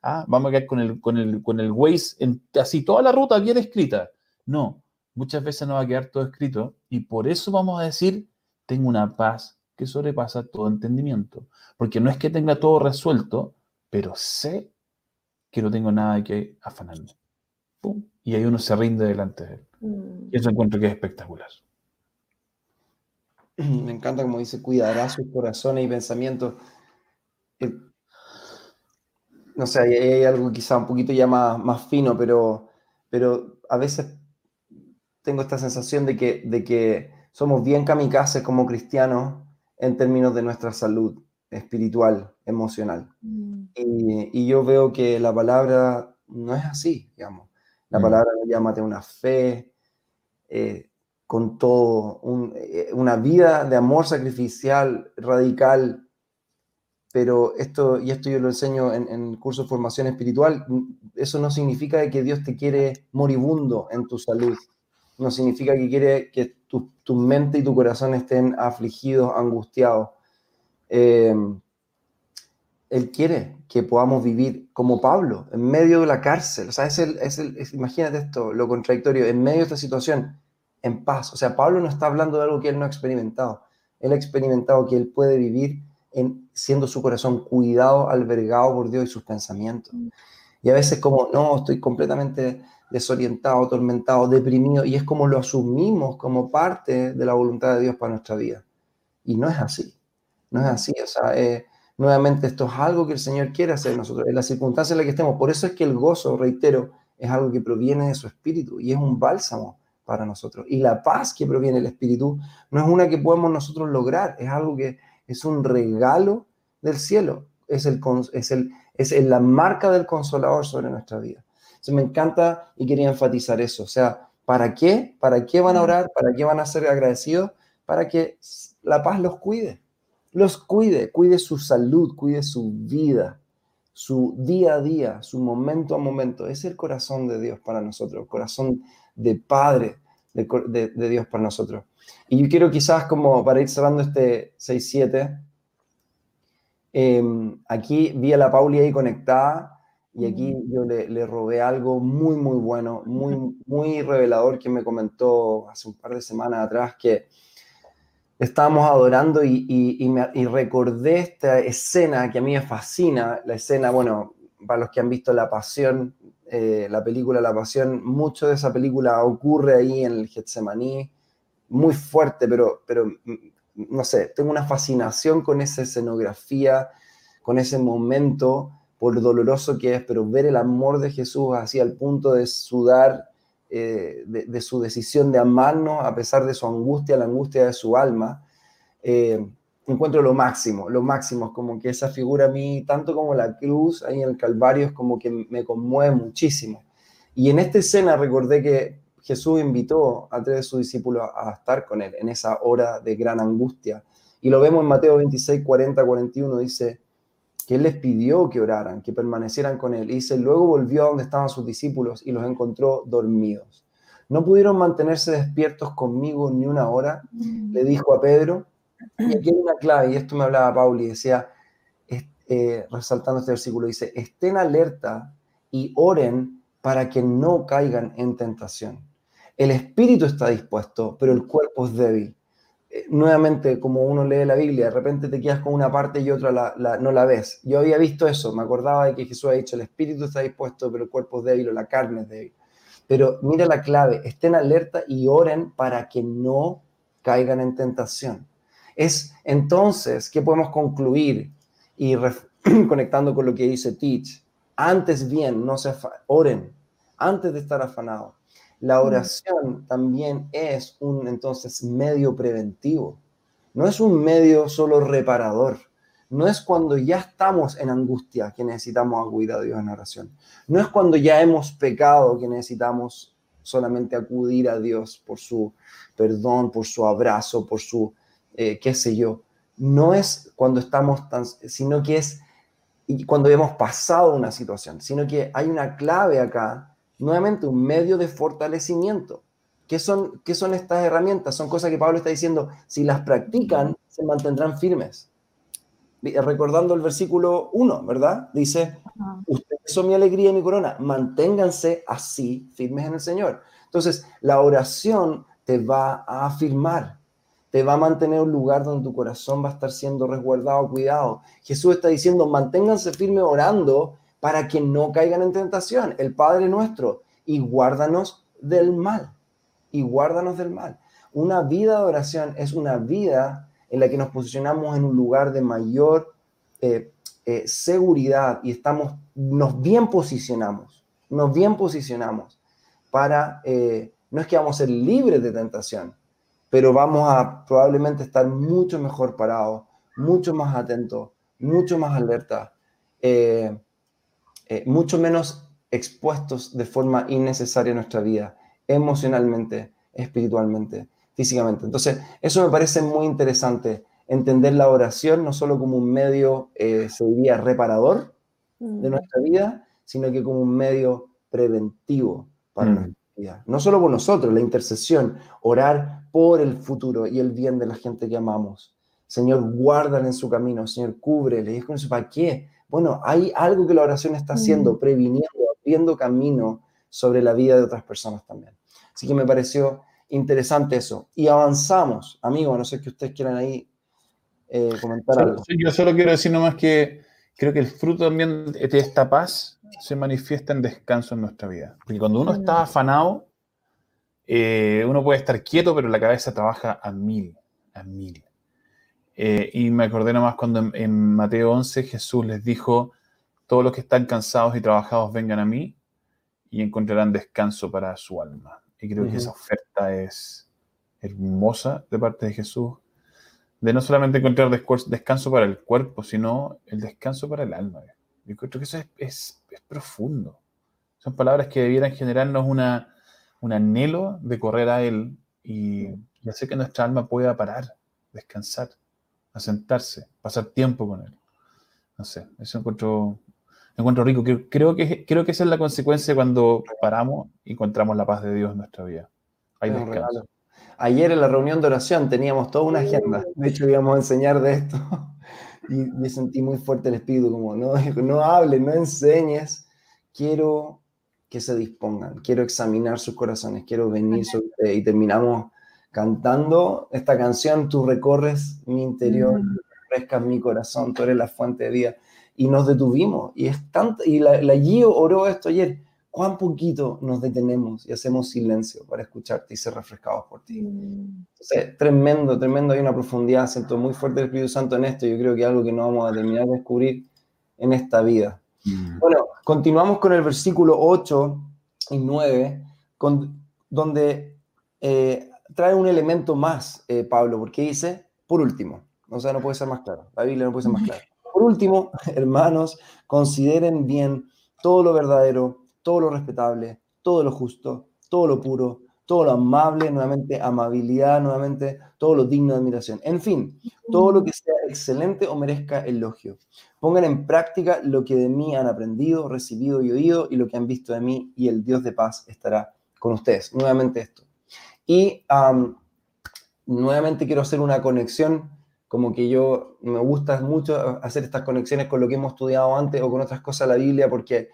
Ah, vamos a quedar con el Waze, así toda la ruta bien escrita. No, muchas veces no va a quedar todo escrito y por eso vamos a decir, tengo una paz que sobrepasa todo entendimiento. Porque no es que tenga todo resuelto, pero sé que no tengo nada que afanarme. ¡Pum! Y ahí uno se rinde delante de Él. Y eso encuentro que es espectacular. Me encanta como dice, cuidará sus corazones y pensamientos. No sé, hay algo quizá un poquito ya más fino, pero a veces tengo esta sensación de que somos bien kamikazes como cristianos en términos de nuestra salud espiritual, emocional. Y yo veo que la palabra no es así, digamos. La palabra nos llama a una fe, con todo, una vida de amor sacrificial, radical. Pero esto yo lo enseño en el curso de formación espiritual, eso no significa que Dios te quiere moribundo en tu salud. No significa que quiere que tu mente y tu corazón estén afligidos, angustiados. Él quiere que podamos vivir como Pablo, en medio de la cárcel. O sea, imagínate esto, lo contradictorio, en medio de esta situación, en paz. O sea, Pablo no está hablando de algo que él no ha experimentado. Él ha experimentado que él puede vivir siendo su corazón cuidado, albergado por Dios y sus pensamientos. Y a veces como, no, estoy completamente desorientado, atormentado, deprimido, y es como lo asumimos como parte de la voluntad de Dios para nuestra vida. Y no es así, no es así. O sea, nuevamente esto es algo que el Señor quiere hacer en nosotros, en la circunstancia en la que estemos. Por eso es que el gozo, reitero, es algo que proviene de su espíritu y es un bálsamo para nosotros. Y la paz que proviene del espíritu no es una que podemos nosotros lograr, es algo que es un regalo del cielo, es la marca del Consolador sobre nuestra vida. Entonces me encanta y quería enfatizar eso, o sea, ¿para qué? ¿Para qué van a orar? ¿Para qué van a ser agradecidos? Para que la paz los cuide su salud, cuide su vida, su día a día, su momento a momento. Es el corazón de Dios para nosotros, el corazón de Padre de Dios para nosotros. Y yo quiero quizás como para ir cerrando este 6-7, aquí vi a la Pauli ahí conectada y aquí yo le robé algo muy, muy bueno, muy, muy revelador que me comentó hace un par de semanas atrás que estábamos adorando y recordé esta escena que a mí me fascina, la escena, bueno, para los que han visto La Pasión, la película La Pasión, mucho de esa película ocurre ahí en el Getsemaní, muy fuerte, pero no sé, tengo una fascinación con esa escenografía, con ese momento, por doloroso que es, pero ver el amor de Jesús así al punto de sudar de su decisión de amarnos a pesar de su angustia, la angustia de su alma, encuentro lo máximo es como que esa figura a mí, tanto como la cruz ahí en el Calvario, es como que me conmueve muchísimo. Y en esta escena recordé que Jesús invitó a tres de sus discípulos a estar con él en esa hora de gran angustia. Y lo vemos en Mateo 26, 40, 41, dice que él les pidió que oraran, que permanecieran con él. Y dice, luego volvió a donde estaban sus discípulos y los encontró dormidos. No pudieron mantenerse despiertos conmigo ni una hora, le dijo a Pedro. Y aquí hay una clave, y esto me hablaba Pauli, decía, resaltando este versículo, dice, estén alerta y oren para que no caigan en tentación. El espíritu está dispuesto, pero el cuerpo es débil. Nuevamente, como uno lee la Biblia, de repente te quedas con una parte y otra no la ves. Yo había visto eso, me acordaba de que Jesús ha dicho, el espíritu está dispuesto, pero el cuerpo es débil o la carne es débil. Pero mira la clave, estén alerta y oren para que no caigan en tentación. Es entonces que podemos concluir y conectando con lo que dice Teach. Antes bien, no se oren, antes de estar afanados. La oración también es un entonces medio preventivo. No es un medio solo reparador. No es cuando ya estamos en angustia que necesitamos acudir a Dios en oración. No es cuando ya hemos pecado que necesitamos solamente acudir a Dios por su perdón, por su abrazo, por su qué sé yo, no es cuando estamos tan, sino que es cuando hemos pasado una situación, sino que hay una clave acá, nuevamente un medio de fortalecimiento. ¿Qué son estas herramientas? Son cosas que Pablo está diciendo, si las practican, se mantendrán firmes. Recordando el versículo 1, ¿verdad? Dice, ustedes son mi alegría y mi corona, manténganse así firmes en el Señor. Entonces, la oración te va a afirmar, te va a mantener un lugar donde tu corazón va a estar siendo resguardado, cuidado. Jesús está diciendo, manténganse firmes orando para que no caigan en tentación, el Padre nuestro, y guárdanos del mal, y guárdanos del mal. Una vida de oración es una vida en la que nos posicionamos en un lugar de mayor seguridad y nos bien posicionamos para, no es que vamos a ser libres de tentación, pero vamos a probablemente estar mucho mejor parados, mucho más atentos, mucho más alertas, mucho menos expuestos de forma innecesaria en nuestra vida, emocionalmente, espiritualmente, físicamente. Entonces, eso me parece muy interesante, entender la oración no solo como un medio, se diría, reparador de nuestra vida, sino que como un medio preventivo para nuestra vida. No solo por nosotros, la intercesión, orar por el futuro y el bien de la gente que amamos. Señor, guárdale en su camino, Señor, cúbrele. Y es como, ¿para qué? Bueno, hay algo que la oración está haciendo, previniendo, abriendo camino sobre la vida de otras personas también. Así que me pareció interesante eso. Y avanzamos, amigos, no sé qué ustedes quieran ahí comentar algo. Yo solo quiero decir nomás que creo que el fruto también de esta paz se manifiesta en descanso en nuestra vida. Porque cuando uno está afanado, uno puede estar quieto, pero la cabeza trabaja a mil. Y me acordé nomás cuando en Mateo 11 Jesús les dijo, todos los que están cansados y trabajados vengan a mí y encontrarán descanso para su alma. Y creo que esa oferta es hermosa de parte de Jesús, de no solamente encontrar descanso para el cuerpo, sino el descanso para el alma. Yo creo que eso es profundo. Son palabras que debieran generarnos un anhelo de correr a Él y hacer que nuestra alma pueda parar, descansar, asentarse, pasar tiempo con Él. No sé, eso encuentro rico. Creo que esa es la consecuencia cuando paramos y encontramos la paz de Dios en nuestra vida. Hay descanso. Ayer en la reunión de oración teníamos toda una agenda. De hecho, íbamos a enseñar de esto. Y me sentí muy fuerte el espíritu, como, no hables, no enseñes. Quiero que se dispongan, quiero examinar sus corazones, quiero venir sobre ustedes. Y terminamos cantando esta canción, tú recorres mi interior, refrescas mi corazón, tú eres la fuente de vida. Y nos detuvimos, y la Gio oró esto ayer, cuán poquito nos detenemos y hacemos silencio para escucharte y ser refrescados por ti. Entonces, tremendo, hay una profundidad, siento muy fuerte el Espíritu Santo en esto, yo creo que es algo que no vamos a terminar de descubrir en esta vida. Bueno, continuamos con el versículo 8 y 9, donde trae un elemento más, Pablo, porque dice, por último, o sea, no puede ser más claro, la Biblia no puede ser más clara. Por último, hermanos, consideren bien todo lo verdadero, todo lo respetable, todo lo justo, todo lo puro, todo lo amable, nuevamente amabilidad, nuevamente todo lo digno de admiración. En fin, todo lo que sea excelente o merezca elogio. Pongan en práctica lo que de mí han aprendido, recibido y oído, y lo que han visto de mí, y el Dios de paz estará con ustedes. Nuevamente esto. Y nuevamente quiero hacer una conexión, como que yo me gusta mucho hacer estas conexiones con lo que hemos estudiado antes o con otras cosas de la Biblia, porque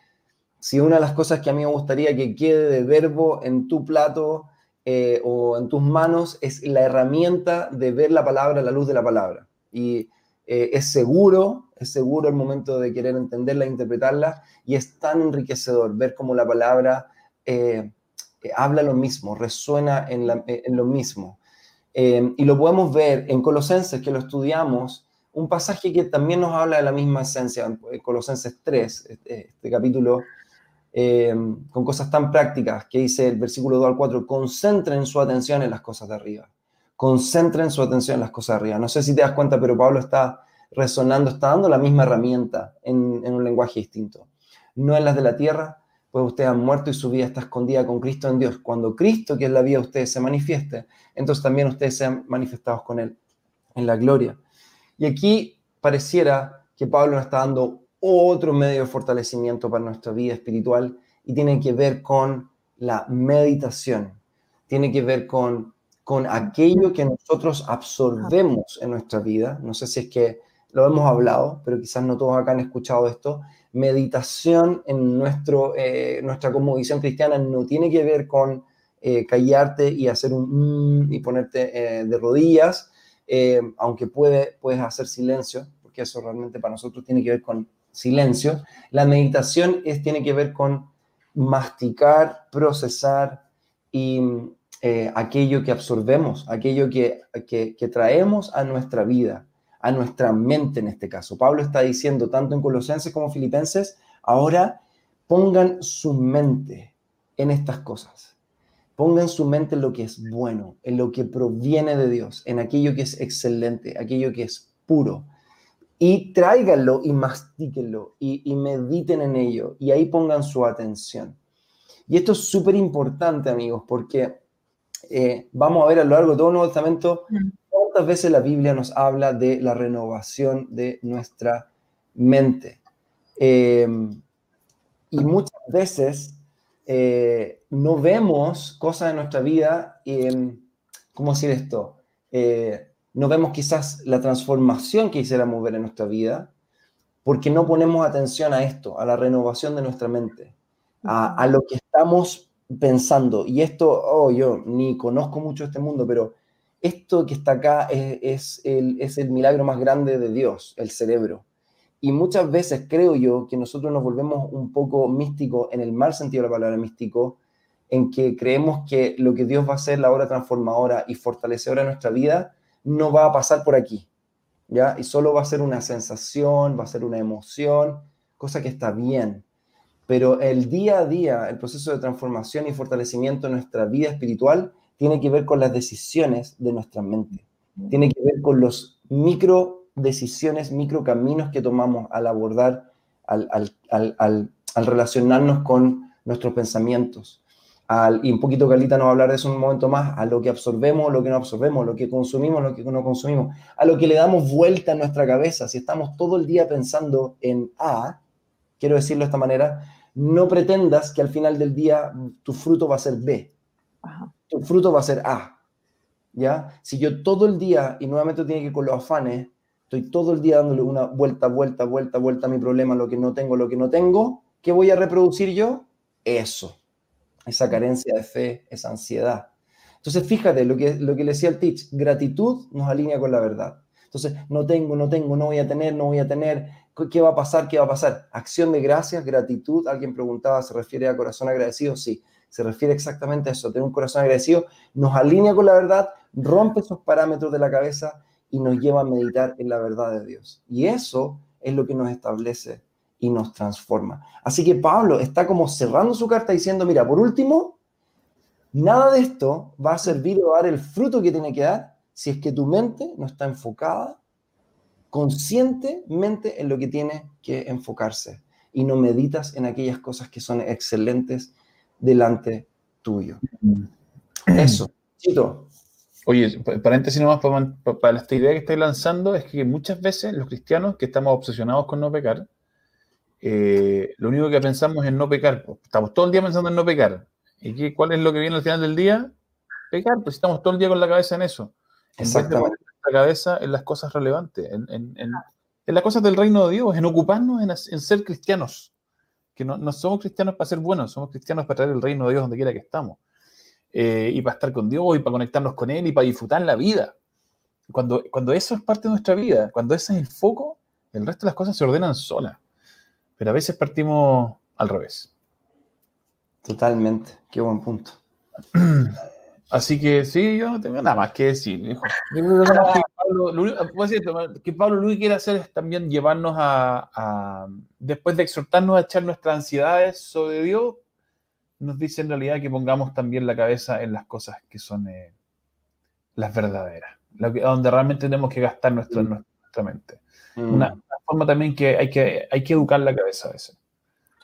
si una de las cosas que a mí me gustaría que quede de Verbo en tu plato o en tus manos es la herramienta de ver la palabra, la luz de la palabra. Y es seguro el momento de querer entenderla, interpretarla, y es tan enriquecedor ver cómo la palabra habla lo mismo, resuena en lo mismo. Y lo podemos ver en Colosenses, que lo estudiamos, un pasaje que también nos habla de la misma esencia, en Colosenses 3, este capítulo, con cosas tan prácticas, que dice el versículo 2 al 4, concentren su atención en las cosas de arriba. Concentren su atención en las cosas arriba. No sé si te das cuenta, pero Pablo está resonando, está dando la misma herramienta en un lenguaje distinto. No en las de la tierra, pues ustedes han muerto y su vida está escondida con Cristo en Dios. Cuando Cristo, que es la vida de ustedes, se manifieste, entonces también ustedes sean manifestados con Él en la gloria. Y aquí pareciera que Pablo nos está dando otro medio de fortalecimiento para nuestra vida espiritual, y tiene que ver con la meditación. Tiene que ver con aquello que nosotros absorbemos en nuestra vida. No sé si es que lo hemos hablado, pero quizás no todos acá han escuchado esto. Meditación en nuestra cosmovisión cristiana no tiene que ver con callarte y hacer un y ponerte de rodillas, aunque puedes hacer silencio, porque eso realmente para nosotros tiene que ver con silencio. La meditación tiene que ver con masticar, procesar y aquello que absorbemos, aquello que traemos a nuestra vida, a nuestra mente en este caso. Pablo está diciendo, tanto en Colosenses como Filipenses, ahora pongan su mente en estas cosas. Pongan su mente en lo que es bueno, en lo que proviene de Dios, en aquello que es excelente, aquello que es puro. Y tráiganlo y mastíquenlo y mediten en ello. Y ahí pongan su atención. Y esto es súper importante, amigos, porque vamos a ver a lo largo de todo el Nuevo Testamento cuántas veces la Biblia nos habla de la renovación de nuestra mente. Y muchas veces no vemos cosas en nuestra vida, ¿cómo decir esto? No vemos quizás la transformación que quisiéramos ver en nuestra vida porque no ponemos atención a esto, a la renovación de nuestra mente, a lo que estamos pensando. Y esto, yo ni conozco mucho este mundo, pero esto que está acá es el milagro más grande de Dios, el cerebro. Y muchas veces creo yo que nosotros nos volvemos un poco místicos, en el mal sentido de la palabra místico, en que creemos que lo que Dios va a hacer, la obra transformadora y fortalecedora de nuestra vida, no va a pasar por aquí, ¿ya? Y solo va a ser una sensación, va a ser una emoción, cosa que está bien. Pero el día a día, el proceso de transformación y fortalecimiento de nuestra vida espiritual tiene que ver con las decisiones de nuestra mente. Tiene que ver con los micro decisiones, micro caminos que tomamos al abordar, al relacionarnos con nuestros pensamientos. Y un poquito Carlita nos va a hablar de eso en un momento más, a lo que absorbemos, lo que no absorbemos, lo que consumimos, lo que no consumimos, a lo que le damos vuelta a nuestra cabeza. Si estamos todo el día pensando en A, quiero decirlo de esta manera, no pretendas que al final del día tu fruto va a ser B. Ajá. Tu fruto va a ser A, ¿ya? Si yo todo el día, y nuevamente tiene que ver con los afanes, estoy todo el día dándole una vuelta a mi problema, lo que no tengo, ¿qué voy a reproducir yo? Eso, esa carencia de fe, esa ansiedad. Entonces, fíjate, lo que le decía el Teach, gratitud nos alinea con la verdad. Entonces, no voy a tener, ¿qué va a pasar? Acción de gracias, gratitud. Alguien preguntaba, ¿se refiere a corazón agradecido? Sí, se refiere exactamente a eso, tener un corazón agradecido, nos alinea con la verdad, rompe esos parámetros de la cabeza y nos lleva a meditar en la verdad de Dios. Y eso es lo que nos establece y nos transforma. Así que Pablo está como cerrando su carta diciendo, mira, por último, Nada de esto va a servir o dar el fruto que tiene que dar si es que tu mente no está enfocada conscientemente en lo que tiene que enfocarse y no meditas en aquellas cosas que son excelentes delante tuyo. Eso, Chito. Oye, paréntesis nomás para esta idea que estoy lanzando, es que muchas veces los cristianos que estamos obsesionados con no pecar, lo único que pensamos es no pecar. Estamos todo el día pensando en no pecar. ¿Y cuál es lo que viene al final del día? Pecar, pues estamos todo el día con la cabeza en eso. Exactamente. En la cabeza en las cosas relevantes, en las cosas del reino de Dios, en ocuparnos en ser cristianos. Que no somos cristianos para ser buenos, somos cristianos para traer el reino de Dios donde quiera que estamos. Y para estar con Dios, y para conectarnos con Él, y para disfrutar la vida. Cuando eso es parte de nuestra vida, cuando ese es el foco, el resto de las cosas se ordenan solas. Pero a veces partimos al revés. Totalmente. Qué buen punto. Así que sí, yo no tengo nada más que decir, hijo. Que Pablo Luis quiere hacer es también llevarnos a después de exhortarnos a echar nuestras ansiedades sobre Dios, nos dice en realidad que pongamos también la cabeza en las cosas que son las verdaderas, donde realmente tenemos que gastar nuestra mente. Una forma también que hay que educar la cabeza a veces.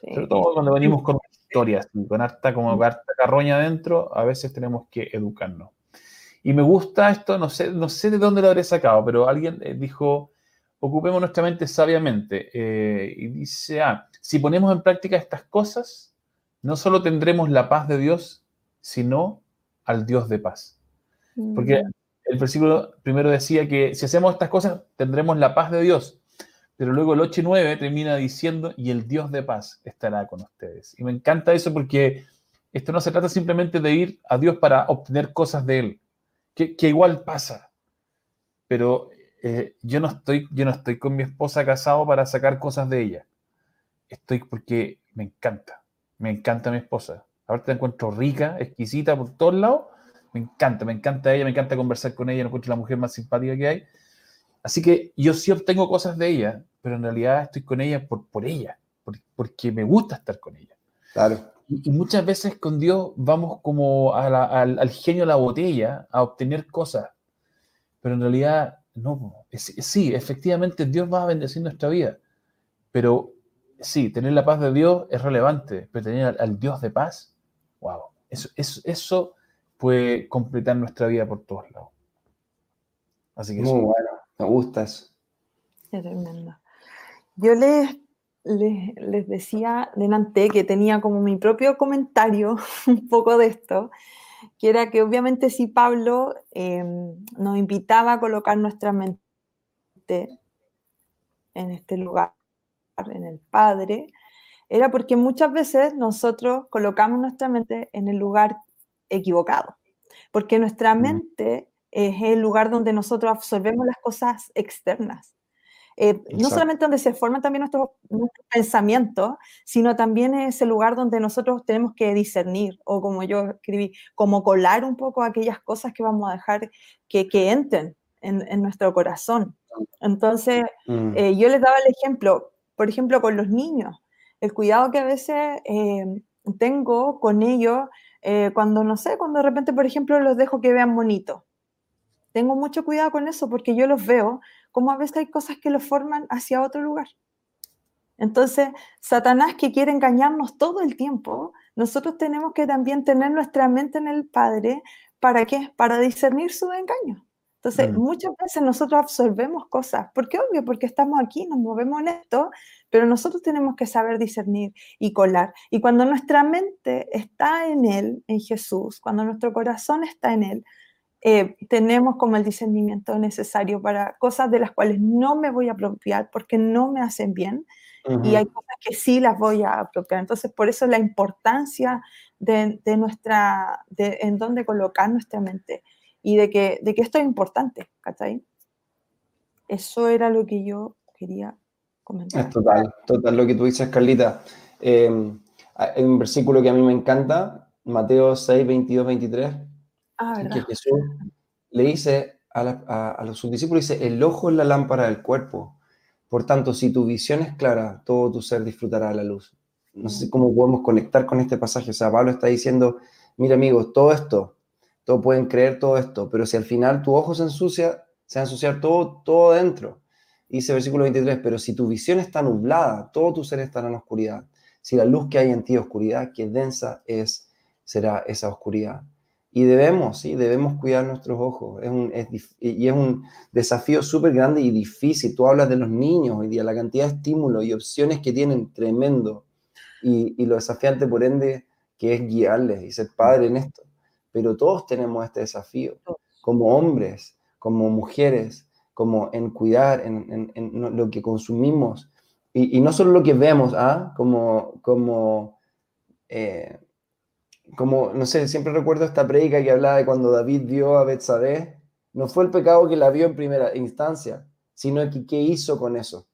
Sí. Sobre todo cuando venimos con historias, con harta carroña adentro, a veces tenemos que educarnos. Y me gusta esto, no sé de dónde lo habré sacado, pero alguien dijo, ocupemos nuestra mente sabiamente. Y dice, si ponemos en práctica estas cosas, no solo tendremos la paz de Dios, sino al Dios de paz. Porque el versículo primero decía que si hacemos estas cosas, tendremos la paz de Dios. Pero luego el 8 y 9 termina diciendo, y el Dios de paz estará con ustedes. Y me encanta eso porque esto no se trata simplemente de ir a Dios para obtener cosas de Él. Que igual pasa, pero yo no estoy con mi esposa casado para sacar cosas de ella. Estoy porque me encanta mi esposa. Ahora te encuentro rica, exquisita por todos lados. Me encanta ella, me encanta conversar con ella, me encuentro la mujer más simpática que hay. Así que yo sí obtengo cosas de ella, pero en realidad estoy con ella por ella, porque me gusta estar con ella. Claro. Y muchas veces con Dios vamos como al genio de la botella a obtener cosas, pero en realidad no. Sí, efectivamente Dios va a bendecir nuestra vida, pero sí, tener la paz de Dios es relevante, pero tener al Dios de paz, wow, eso puede completar nuestra vida por todos lados. Así que muy eso, bueno, me gusta eso. Es tremendo. Yo les decía delante que tenía como mi propio comentario un poco de esto, que era que obviamente si Pablo nos invitaba a colocar nuestra mente en este lugar, en el Padre, era porque muchas veces nosotros colocamos nuestra mente en el lugar equivocado, porque nuestra mente es el lugar donde nosotros absorbemos las cosas externas. No solamente donde se forman también nuestros pensamientos, sino también es el lugar donde nosotros tenemos que discernir, o como yo escribí, como colar un poco aquellas cosas que vamos a dejar que entren en nuestro corazón. Entonces, yo les daba el ejemplo, por ejemplo, con los niños, el cuidado que a veces tengo con ellos cuando de repente, por ejemplo, los dejo que vean bonito. Tengo mucho cuidado con eso porque yo los veo como a veces hay cosas que los forman hacia otro lugar. Entonces, Satanás, que quiere engañarnos todo el tiempo, nosotros tenemos que también tener nuestra mente en el Padre. ¿Para qué? Para discernir su engaño. Entonces, muchas veces nosotros absorbemos cosas. ¿Por qué? Obvio, porque estamos aquí, nos movemos en esto, pero nosotros tenemos que saber discernir y colar. Y cuando nuestra mente está en Él, en Jesús, cuando nuestro corazón está en Él, tenemos como el discernimiento necesario para cosas de las cuales no me voy a apropiar porque no me hacen bien, y hay cosas que sí las voy a apropiar. Entonces, por eso la importancia de en dónde colocar nuestra mente y de que esto es importante, ¿cachai? Eso era lo que yo quería comentar. Es total lo que tú dices, Carlita. Hay un versículo que a mí me encanta, Mateo 6, 22, 23, que Jesús le dice a sus discípulos, dice, el ojo es la lámpara del cuerpo, por tanto, si tu visión es clara, todo tu ser disfrutará de la luz. No sé cómo podemos conectar con este pasaje. O sea, Pablo está diciendo, mira amigos, todo esto, todos pueden creer todo esto, pero si al final tu ojo se ensucia, se va a ensuciar todo dentro. Dice versículo 23, pero si tu visión está nublada, todo tu ser estará en oscuridad. Si la luz que hay en ti es oscuridad, qué densa será esa oscuridad. Y debemos cuidar nuestros ojos. Es un desafío súper grande y difícil. Tú hablas de los niños hoy día, la cantidad de estímulos y opciones que tienen, tremendo. Y lo desafiante, por ende, que es guiarles y ser padre en esto. Pero todos tenemos este desafío, como hombres, como mujeres, como en cuidar, en lo que consumimos. Y no solo lo que vemos, como, no sé, siempre recuerdo esta predica que hablaba de cuando David vio a Betsabé. No fue el pecado que la vio en primera instancia, sino que qué hizo con eso.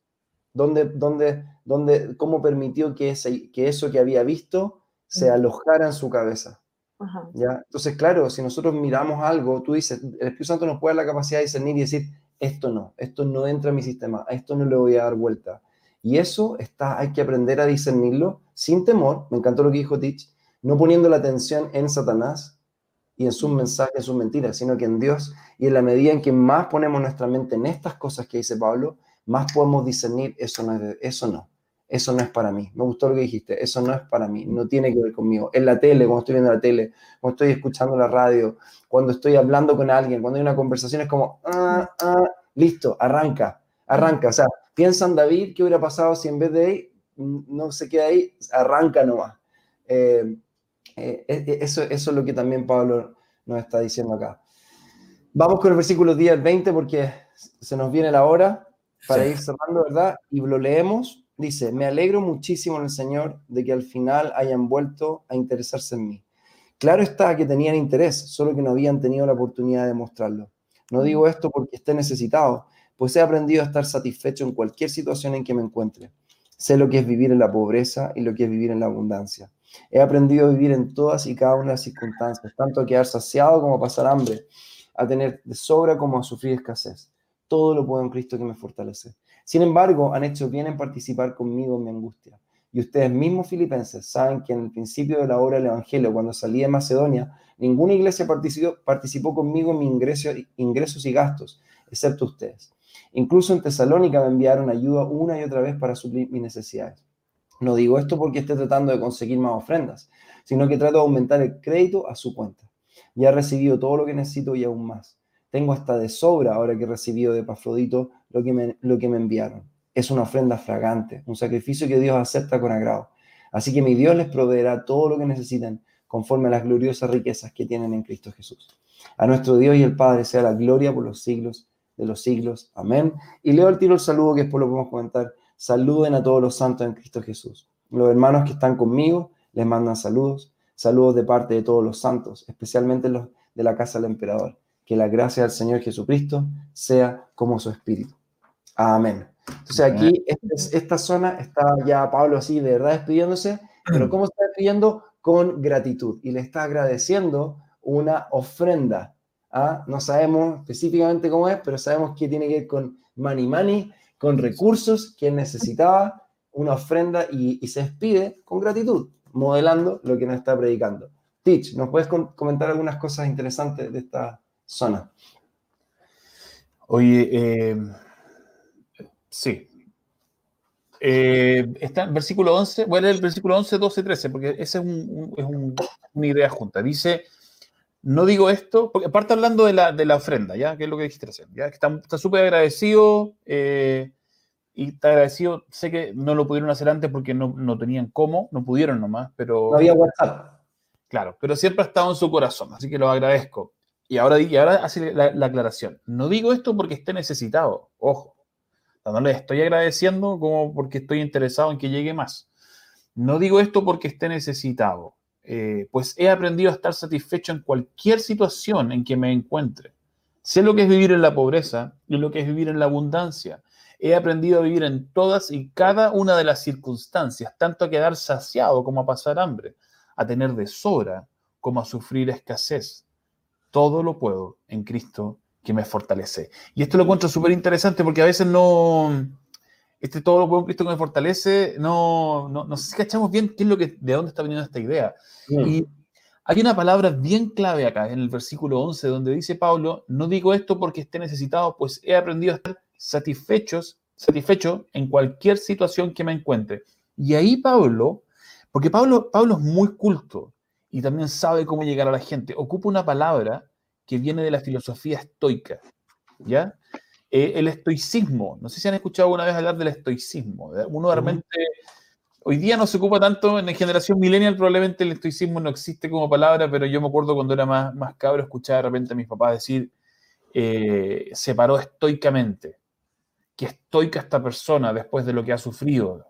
¿Cómo permitió que eso que había visto se alojara en su cabeza? Ajá. ¿Ya? Entonces, claro, si nosotros miramos algo, tú dices, el Espíritu Santo nos puede dar la capacidad de discernir y decir, esto no entra en mi sistema, a esto no le voy a dar vuelta. Y eso hay que aprender a discernirlo sin temor. Me encantó lo que dijo Tich, no poniendo la atención en Satanás y en sus mensajes, en sus mentiras, sino que en Dios. Y en la medida en que más ponemos nuestra mente en estas cosas que dice Pablo, más podemos discernir, eso no es para mí. Me gustó lo que dijiste, eso no es para mí, no tiene que ver conmigo. En la tele, cuando estoy viendo la tele, cuando estoy escuchando la radio, cuando estoy hablando con alguien, cuando hay una conversación, es como, listo, arranca. O sea, piensa en David, ¿qué hubiera pasado si en vez de ahí, no se queda ahí, arranca nomás? Eso es lo que también Pablo nos está diciendo acá. Vamos con el versículo 10 al 20 porque se nos viene la hora para ir cerrando, ¿verdad? Y lo leemos. Dice, me alegro muchísimo en el Señor de que al final hayan vuelto a interesarse en mí. Claro está que tenían interés, solo que no habían tenido la oportunidad de mostrarlo. No digo esto porque esté necesitado, pues he aprendido a estar satisfecho en cualquier situación en que me encuentre. Sé lo que es vivir en la pobreza y lo que es vivir en la abundancia. He aprendido a vivir en todas y cada una de las circunstancias, tanto a quedar saciado como a pasar hambre, a tener de sobra como a sufrir escasez. Todo lo puedo en Cristo que me fortalece. Sin embargo, han hecho bien en participar conmigo en mi angustia. Y ustedes mismos, filipenses, saben que en el principio de la obra del Evangelio, cuando salí de Macedonia, ninguna iglesia participó conmigo en mis ingresos y gastos, excepto ustedes. Incluso en Tesalónica me enviaron ayuda una y otra vez para suplir mis necesidades. No digo esto porque esté tratando de conseguir más ofrendas, sino que trato de aumentar el crédito a su cuenta. Ya he recibido todo lo que necesito y aún más. Tengo hasta de sobra ahora que he recibido de Epafrodito lo que me enviaron. Es una ofrenda fragante, un sacrificio que Dios acepta con agrado. Así que mi Dios les proveerá todo lo que necesiten conforme a las gloriosas riquezas que tienen en Cristo Jesús. A nuestro Dios y el Padre sea la gloria por los siglos de los siglos. Amén. Y leo al tiro el saludo que después lo podemos comentar. Saluden a todos los santos en Cristo Jesús. Los hermanos que están conmigo les mandan saludos. Saludos de parte de todos los santos, especialmente los de la casa del emperador. Que la gracia del Señor Jesucristo sea como su espíritu. Amén. Entonces aquí, esta zona, está ya Pablo así de verdad despidiéndose, pero ¿cómo está despidiendo? Con gratitud. Y le está agradeciendo una ofrenda. No sabemos específicamente cómo es, pero sabemos que tiene que ver con mani, con recursos que él necesitaba, una ofrenda, y se despide con gratitud, modelando lo que nos está predicando. Tich, ¿nos puedes comentar algunas cosas interesantes de esta zona? Oye, sí. Está en versículo 11, voy a leer el versículo 11, 12, 13, porque esa es una idea junta. Dice, no digo esto, porque aparte hablando de la ofrenda, ¿ya? Que es lo que dijiste recién, ¿ya? Está súper agradecido, y está agradecido, sé que no lo pudieron hacer antes porque no tenían cómo, no pudieron nomás, pero... No había WhatsApp. Claro, pero siempre ha estado en su corazón, así que lo agradezco. Y ahora hace la aclaración. No digo esto porque esté necesitado, ojo. No le estoy agradeciendo como porque estoy interesado en que llegue más. No digo esto porque esté necesitado. Pues he aprendido a estar satisfecho en cualquier situación en que me encuentre. Sé lo que es vivir en la pobreza y lo que es vivir en la abundancia. He aprendido a vivir en todas y cada una de las circunstancias, tanto a quedar saciado como a pasar hambre, a tener de sobra como a sufrir escasez. Todo lo puedo en Cristo que me fortalece. Y esto lo encuentro súper interesante porque a veces no... todo lo puedo en Cristo que me fortalece, no sé si cachamos bien qué es de dónde está viniendo esta idea. Sí. Y Hay una palabra bien clave acá, en el versículo 11, donde dice Pablo, no digo esto porque esté necesitado, pues he aprendido a estar satisfecho en cualquier situación que me encuentre. Y ahí Pablo, porque Pablo es muy culto y también sabe cómo llegar a la gente, ocupa una palabra que viene de la filosofía estoica, ¿ya? El estoicismo, no sé si han escuchado alguna vez hablar del estoicismo, ¿verdad? Uno realmente... Hoy día no se ocupa tanto en la generación millennial, probablemente el estoicismo no existe como palabra, pero yo me acuerdo cuando era más cabro escuchar de repente a mis papás decir, se paró estoicamente, que estoica esta persona después de lo que ha sufrido.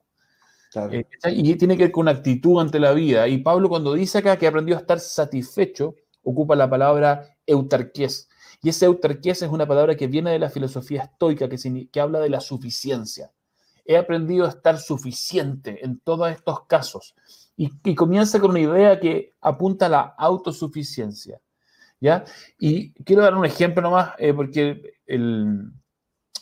Claro. Y tiene que ver con una actitud ante la vida. Y Pablo cuando dice acá que aprendió a estar satisfecho, ocupa la palabra eutarqués. Y esa eutarqués es una palabra que viene de la filosofía estoica, que habla de la suficiencia. He aprendido a estar suficiente en todos estos casos. Y comienza con una idea que apunta a la autosuficiencia, ¿ya? Y quiero dar un ejemplo nomás, porque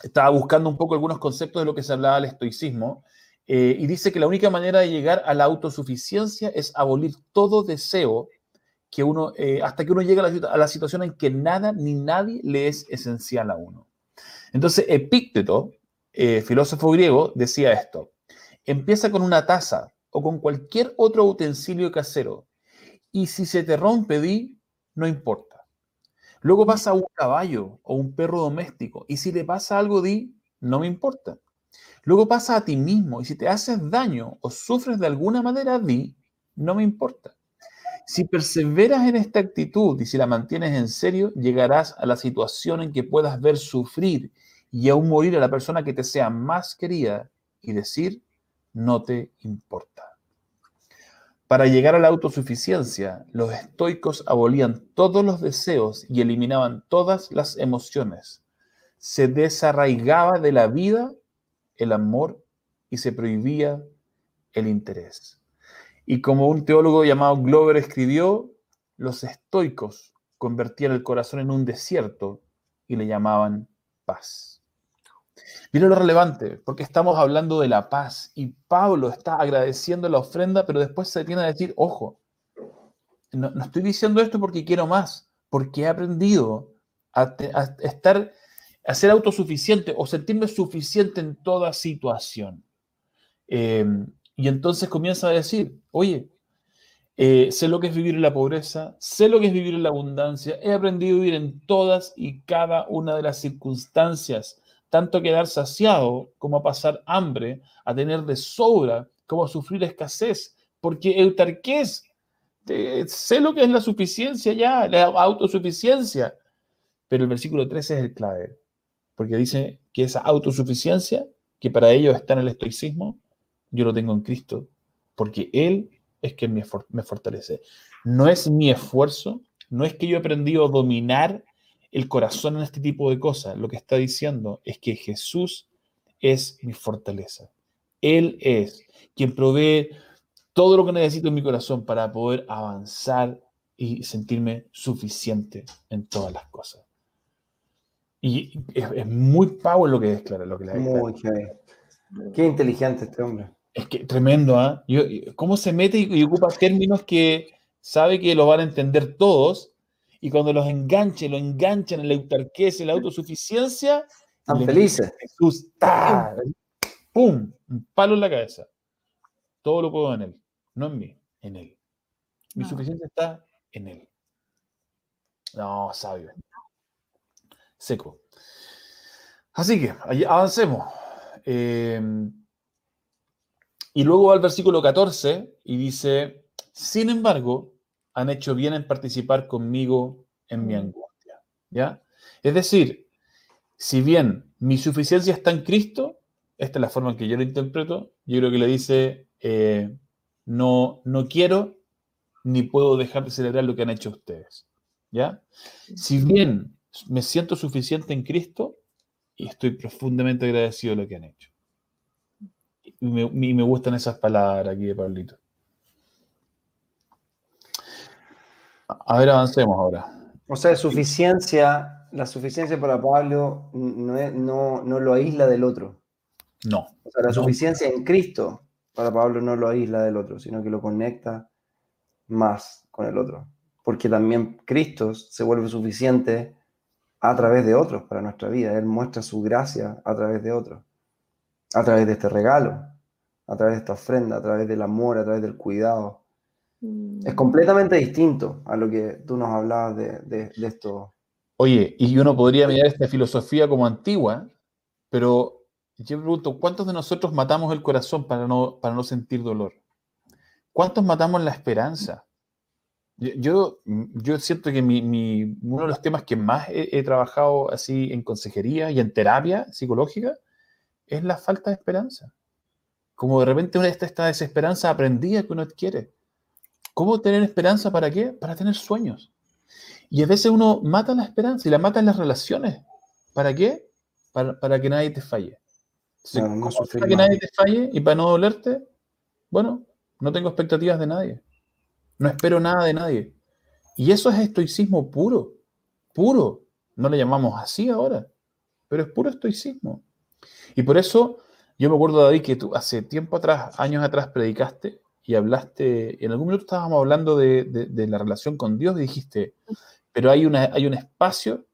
estaba buscando un poco algunos conceptos de lo que se hablaba del estoicismo, y dice que la única manera de llegar a la autosuficiencia es abolir todo deseo que uno, hasta que uno llega a la situación en que nada ni nadie le es esencial a uno. Entonces, Epícteto, filósofo griego, decía esto: empieza con una taza o con cualquier otro utensilio casero, y si se te rompe, no importa. Luego pasa a un caballo o un perro doméstico, y si le pasa algo, no me importa. Luego pasa a ti mismo, y si te haces daño o sufres de alguna manera, no me importa. Si perseveras en esta actitud y si la mantienes en serio, llegarás a la situación en que puedas ver sufrir y aún morir a la persona que te sea más querida y decir, no te importa. Para llegar a la autosuficiencia, los estoicos abolían todos los deseos y eliminaban todas las emociones. Se desarraigaba de la vida el amor y se prohibía el interés. Y como un teólogo llamado Glover escribió, los estoicos convertían el corazón en un desierto y le llamaban paz. Mira lo relevante, porque estamos hablando de la paz y Pablo está agradeciendo la ofrenda, pero después se tiene a decir, ojo, no estoy diciendo esto porque quiero más, porque he aprendido a ser autosuficiente o sentirme suficiente en toda situación. Y entonces comienza a decir, oye, sé lo que es vivir en la pobreza, sé lo que es vivir en la abundancia, he aprendido a vivir en todas y cada una de las circunstancias, tanto a quedar saciado como a pasar hambre, a tener de sobra, como a sufrir escasez, porque eutarqués, sé lo que es la suficiencia ya, la autosuficiencia, pero el versículo 13 es el clave, porque dice que esa autosuficiencia, que para ellos está en el estoicismo, yo lo tengo en Cristo, porque Él es quien me fortalece. No es mi esfuerzo, no es que yo he aprendido a dominar el corazón en este tipo de cosas. Lo que está diciendo es que Jesús es mi fortaleza. Él es quien provee todo lo que necesito en mi corazón para poder avanzar y sentirme suficiente en todas las cosas. Y es muy power lo que declara. Qué inteligente este hombre. Es que tremendo, ¿ah? ¿Eh? ¿Cómo se mete y ocupa términos que sabe que los van a entender todos? Y cuando los enganchan en la eutarqués, en la autosuficiencia, están felices. Jesús, ¡pum! Un palo en la cabeza. Todo lo puedo en Él. No en mí, en Él. Mi suficiencia está en Él. No, sabio. Seco. Así que, avancemos. Y luego va al versículo 14 y dice, sin embargo, han hecho bien en participar conmigo en mi angustia, ¿ya? Es decir, si bien mi suficiencia está en Cristo, esta es la forma en que yo lo interpreto, yo creo que le dice, no quiero ni puedo dejar de celebrar lo que han hecho ustedes, ¿ya? Si bien me siento suficiente en Cristo, estoy profundamente agradecido de lo que han hecho. Y me gustan esas palabras aquí de Pablito. A ver, avancemos ahora. O sea, la suficiencia para Pablo no lo aísla del otro. No. O sea, la suficiencia en Cristo para Pablo no lo aísla del otro, sino que lo conecta más con el otro. porque también Cristo se vuelve suficiente a través de otros para nuestra vida. Él muestra su gracia a través de otros, a través de este regalo, a través de esta ofrenda, a través del amor, a través del cuidado. Es completamente distinto a lo que tú nos hablabas de esto. Oye, y uno podría mirar esta filosofía como antigua, pero yo pregunto, ¿cuántos de nosotros matamos el corazón para no sentir dolor? ¿Cuántos matamos la esperanza? Yo siento que uno de los temas que más he trabajado así en consejería y en terapia psicológica es la falta de esperanza. Como de repente esta desesperanza aprendida que uno adquiere. ¿Cómo tener esperanza? ¿Para qué? Para tener sueños. Y a veces uno mata la esperanza y la mata en las relaciones. ¿Para qué? Para que nadie te falle. Entonces, no, para que nadie te falle y para no dolerte, bueno, no tengo expectativas de nadie. No espero nada de nadie. Y eso es estoicismo puro. Puro. No le llamamos así ahora. Pero es puro estoicismo. Y por eso, yo me acuerdo, David, que tú hace tiempo atrás, años atrás, predicaste y hablaste, en algún minuto estábamos hablando de la relación con Dios y dijiste, pero hay un espacio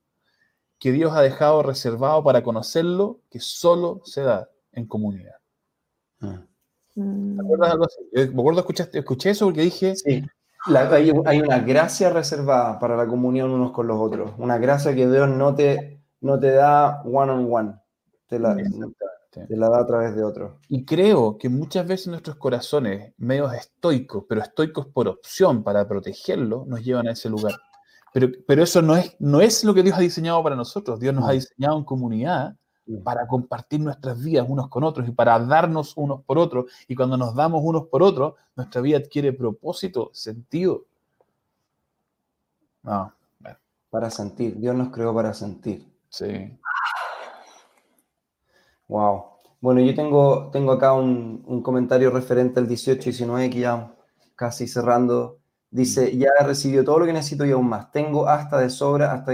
que Dios ha dejado reservado para conocerlo que solo se da en comunidad. ¿Te acuerdas algo así? Me acuerdo, escuché eso porque dije... Sí, hay una gracia reservada para la comunión unos con los otros, una gracia que Dios no te da one on one, te la da a través de otros. Y creo que muchas veces nuestros corazones, medios estoicos, pero estoicos por opción para protegerlo, nos llevan a ese lugar. Pero eso no es lo que Dios ha diseñado para nosotros. Dios nos ha diseñado en comunidad para compartir nuestras vidas unos con otros y para darnos unos por otros. Y cuando nos damos unos por otros, nuestra vida adquiere propósito, sentido. No, bueno. Para sentir. Dios nos creó para sentir. Sí. Wow. Bueno, yo tengo acá un comentario referente al 18-19 que ya casi cerrando. Dice, ya he recibido todo lo que necesito y aún más. Tengo hasta de sobra, hasta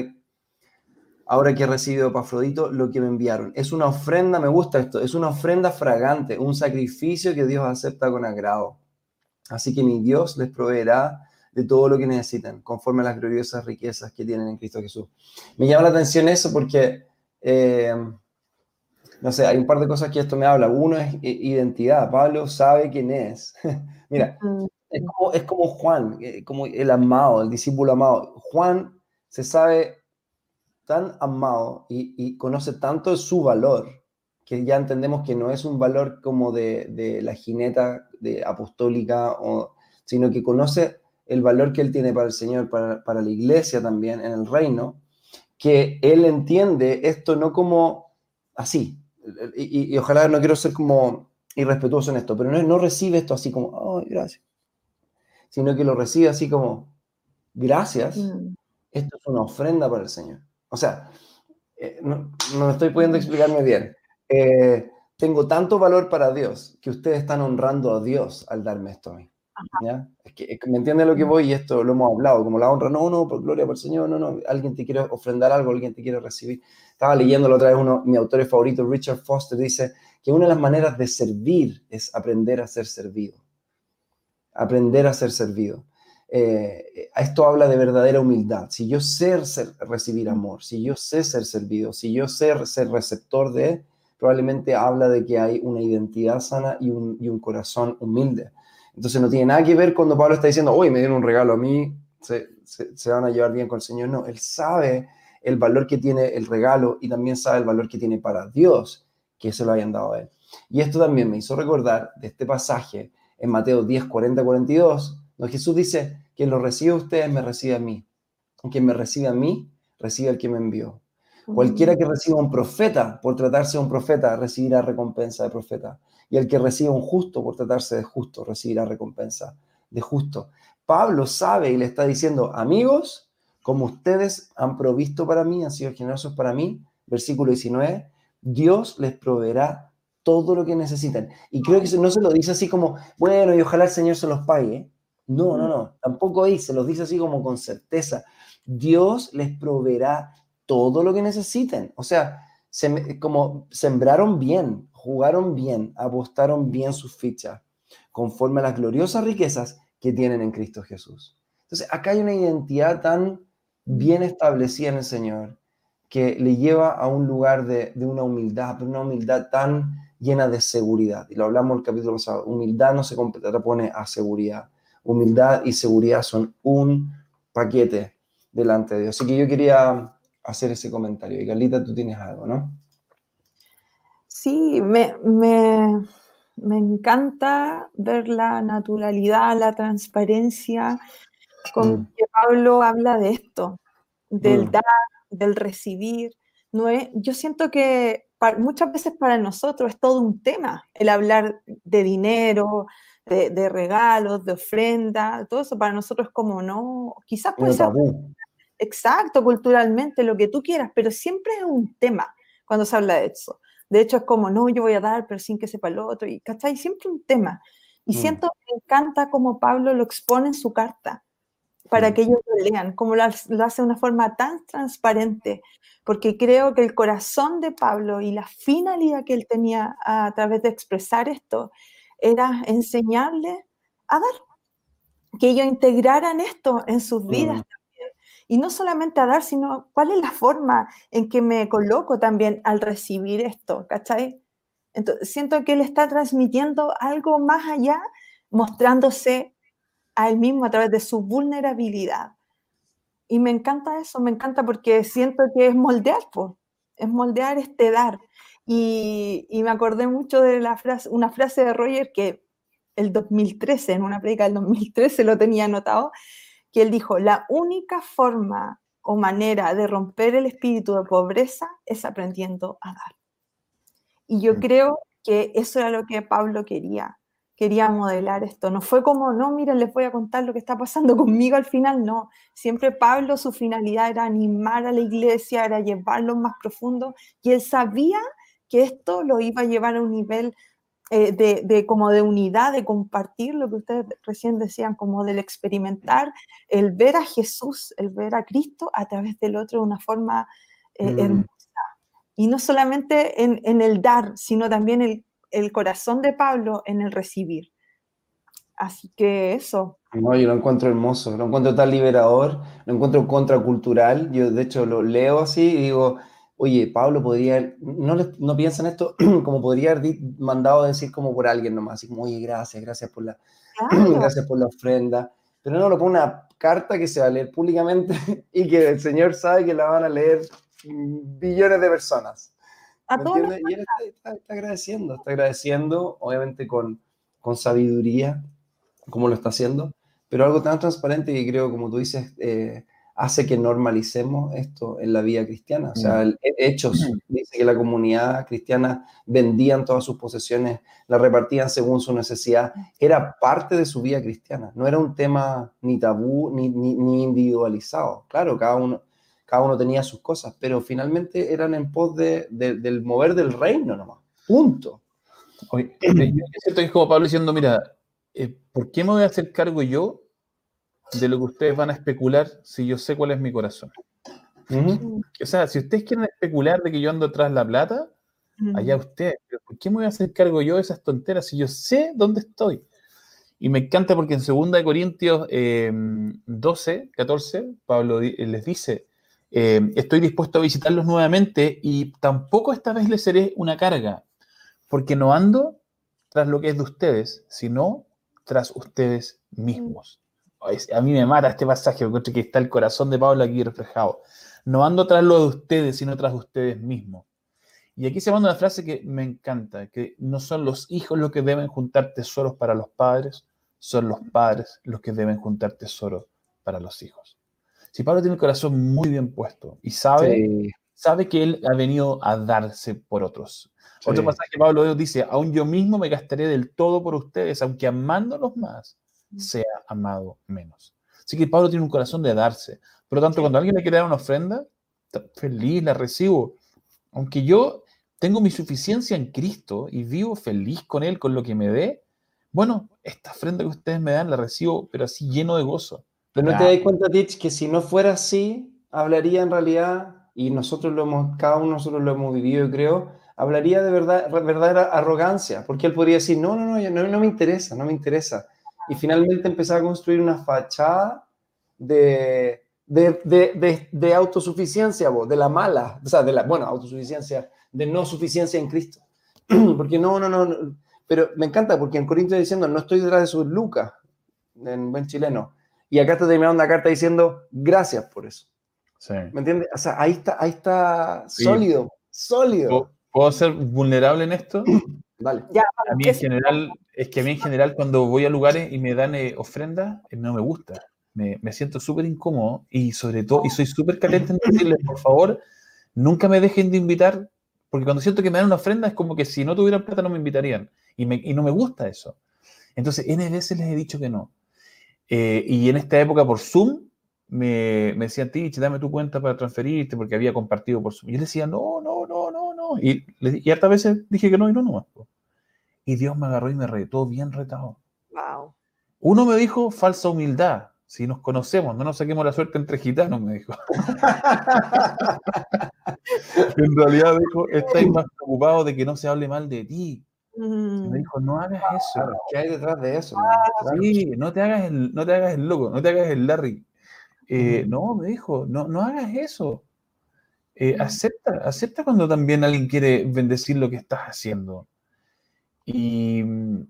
ahora que he recibido Epafrodito, lo que me enviaron. Es una ofrenda, me gusta esto, es una ofrenda fragante, un sacrificio que Dios acepta con agrado. Así que mi Dios les proveerá de todo lo que necesitan, conforme a las gloriosas riquezas que tienen en Cristo Jesús. Me llama la atención eso porque... no sé, hay un par de cosas que esto me habla. Uno es identidad. Pablo sabe quién es. Mira, es como Juan, como el amado, el discípulo amado. Juan se sabe tan amado y conoce tanto de su valor que ya entendemos que no es un valor como de la jineta de apostólica, sino que conoce el valor que él tiene para el Señor, para la iglesia también, en el reino, que él entiende esto no como así. Y ojalá, no quiero ser como irrespetuoso en esto, pero no recibe esto así como, oh, gracias, sino que lo recibe así como, gracias, esto es una ofrenda para el Señor. O sea, no estoy pudiendo explicarme bien. Tengo tanto valor para Dios que ustedes están honrando a Dios al darme esto a mí. ¿Ya? Es que me entiende lo que voy, y esto lo hemos hablado, como la honra, no, por gloria, por el Señor, no, alguien te quiere ofrendar algo, alguien te quiere recibir. Estaba leyendo la otra vez uno, mi autor favorito, Richard Foster, dice que una de las maneras de servir es aprender a ser servido. Aprender a ser servido. Esto habla de verdadera humildad. Si yo sé recibir amor, si yo sé ser servido, si yo sé ser receptor de él, probablemente habla de que hay una identidad sana y un corazón humilde. Entonces no tiene nada que ver cuando Pablo está diciendo, hoy me dieron un regalo a mí, se van a llevar bien con el Señor. No, él sabe el valor que tiene el regalo y también sabe el valor que tiene para Dios, que se lo hayan dado a él. Y esto también me hizo recordar de este pasaje en Mateo 10, 40, 42, donde Jesús dice, quien lo recibe a ustedes, me recibe a mí. Quien me recibe a mí, recibe al que me envió. Cualquiera que reciba a un profeta, por tratarse de un profeta, recibirá recompensa de profeta. Y el que reciba un justo, por tratarse de justo, recibirá recompensa de justo. Pablo sabe y le está diciendo, amigos, como ustedes han provisto para mí, han sido generosos para mí, versículo 19, Dios les proveerá todo lo que necesitan. Y creo que no se lo dice así como, bueno, y ojalá el Señor se los pague. No, tampoco ahí, se los dice así como con certeza. Dios les proveerá todo lo que necesiten. O sea, como sembraron bien, jugaron bien, apostaron bien sus fichas, conforme a las gloriosas riquezas que tienen en Cristo Jesús. Entonces, acá hay una identidad tan bien establecida en el Señor que le lleva a un lugar de una humildad, pero una humildad tan llena de seguridad. Y lo hablamos en el capítulo pasado. Humildad no se contrapone a seguridad. Humildad y seguridad son un paquete delante de Dios. Así que yo quería hacer ese comentario. Y Carlita, tú tienes algo, ¿no? Sí, me encanta ver la naturalidad, la transparencia con que Pablo habla de esto, del dar, del recibir. No es, yo siento que muchas veces para nosotros es todo un tema el hablar de dinero, de regalos, de ofrenda, todo eso para nosotros es como no, quizás puede ser exacto, culturalmente, lo que tú quieras, pero siempre es un tema cuando se habla de eso. De hecho, es como, no, yo voy a dar, pero sin que sepa el otro, y ¿cachai? Siempre un tema. Y siento, me encanta cómo Pablo lo expone en su carta, para que ellos lo lean, como lo hace de una forma tan transparente, porque creo que el corazón de Pablo y la finalidad que él tenía a través de expresar esto, era enseñarle a dar, que ellos integraran esto en sus vidas también. Y no solamente a dar, sino cuál es la forma en que me coloco también al recibir esto, ¿cachai? Entonces, siento que él está transmitiendo algo más allá, mostrándose a él mismo a través de su vulnerabilidad. Y me encanta eso, me encanta porque siento que es moldear, pues, es moldear este dar. Y me acordé mucho de una frase de Roger que el 2013, en una predica del 2013 lo tenía anotado, que él dijo, la única forma o manera de romper el espíritu de pobreza es aprendiendo a dar. Y yo creo que eso era lo que Pablo quería modelar esto. No fue como, no, miren, les voy a contar lo que está pasando conmigo al final, no. Siempre Pablo, su finalidad era animar a la iglesia, era llevarlo más profundo, y él sabía que esto lo iba a llevar a un nivel como de unidad, de compartir lo que ustedes recién decían, como del experimentar, el ver a Jesús, el ver a Cristo a través del otro de una forma hermosa. Y no solamente en el dar, sino también el corazón de Pablo en el recibir. Así que eso. No, yo lo encuentro hermoso, lo encuentro tan liberador, lo encuentro contracultural. Yo, de hecho, lo leo así y digo... Oye, Pablo podría, no piensan esto como podría haber mandado decir como por alguien nomás, así como, oye, gracias por la, claro, gracias por la ofrenda, pero no lo pone una carta que se va a leer públicamente y que el Señor sabe que la van a leer billones de personas. ¿Me entiendes? Y él está agradeciendo, obviamente con sabiduría, como lo está haciendo, pero algo tan transparente que creo, como tú dices, hace que normalicemos esto en la vida cristiana. O sea, Hechos dice que la comunidad cristiana vendían todas sus posesiones, las repartían según su necesidad. Era parte de su vida cristiana. No era un tema ni tabú, ni individualizado. Claro, cada uno tenía sus cosas, pero finalmente eran en pos del mover del reino nomás. Punto. Oye, es como Pablo diciendo, mira, ¿por qué me voy a hacer cargo yo de lo que ustedes van a especular si yo sé cuál es mi corazón? O sea, si ustedes quieren especular de que yo ando tras la plata, allá ustedes, pero ¿por qué me voy a hacer cargo yo de esas tonteras si yo sé dónde estoy? Y me encanta porque en 2 Corintios 12, 14, Pablo les dice, estoy dispuesto a visitarlos nuevamente y tampoco esta vez les seré una carga, porque no ando tras lo que es de ustedes, sino tras ustedes mismos. A mí me mata este pasaje, porque que está el corazón de Pablo aquí reflejado. No ando tras lo de ustedes, sino tras ustedes mismos. Y aquí se manda una frase que me encanta, que no son los hijos los que deben juntar tesoros para los padres, son los padres los que deben juntar tesoros para los hijos. Si Pablo tiene el corazón muy bien puesto y sabe que él ha venido a darse por otros. Sí. Otro pasaje, Pablo dice, aún yo mismo me gastaré del todo por ustedes, aunque amándolos más, sea amado menos. Así que Pablo tiene un corazón de darse. Por lo tanto, cuando alguien le quiere dar una ofrenda, feliz, la recibo. Aunque yo tengo mi suficiencia en Cristo y vivo feliz con Él, con lo que me dé, bueno, esta ofrenda que ustedes me dan la recibo, pero así lleno de gozo. Pero no te das cuenta, Tich, que si no fuera así, hablaría en realidad, y cada uno de nosotros lo hemos vivido, creo, hablaría de verdadera arrogancia, porque él podría decir, no me interesa. Y finalmente empezaba a construir una fachada de autosuficiencia, de la mala, o sea, de la buena autosuficiencia, de no suficiencia en Cristo. Porque no, pero me encanta porque en Corinto está diciendo, no estoy detrás de sus lucas, en buen chileno. Y acá está terminando una carta diciendo, gracias por eso. Sí. ¿Me entiendes? O sea, ahí está sólido, sí. ¿Puedo ser vulnerable en esto? Vale. Ya, a mí en general, es que cuando voy a lugares y me dan ofrendas, no me gusta. Me siento súper incómodo y sobre todo, y soy súper caliente en decirles, por favor, nunca me dejen de invitar, porque cuando siento que me dan una ofrenda es como que si no tuvieran plata no me invitarían. Y no me gusta eso. Entonces, N veces les he dicho que no. Y en esta época por Zoom me decían, Tiche, dame tu cuenta para transferirte porque había compartido por Zoom. Y yo les decía, no. Y hartas veces dije que no y no. Y Dios me agarró y me retó, bien retado. Wow. Uno me dijo, falsa humildad. Si nos conocemos, no nos saquemos la suerte entre gitanos, me dijo. En realidad dijo, estáis más preocupados de que no se hable mal de ti. Y me dijo, no hagas eso. ¿Qué hay detrás de eso? Sí, no te hagas el loco, no te hagas el Larry. No, me dijo, no hagas eso. Acepta cuando también alguien quiere bendecir lo que estás haciendo. Y,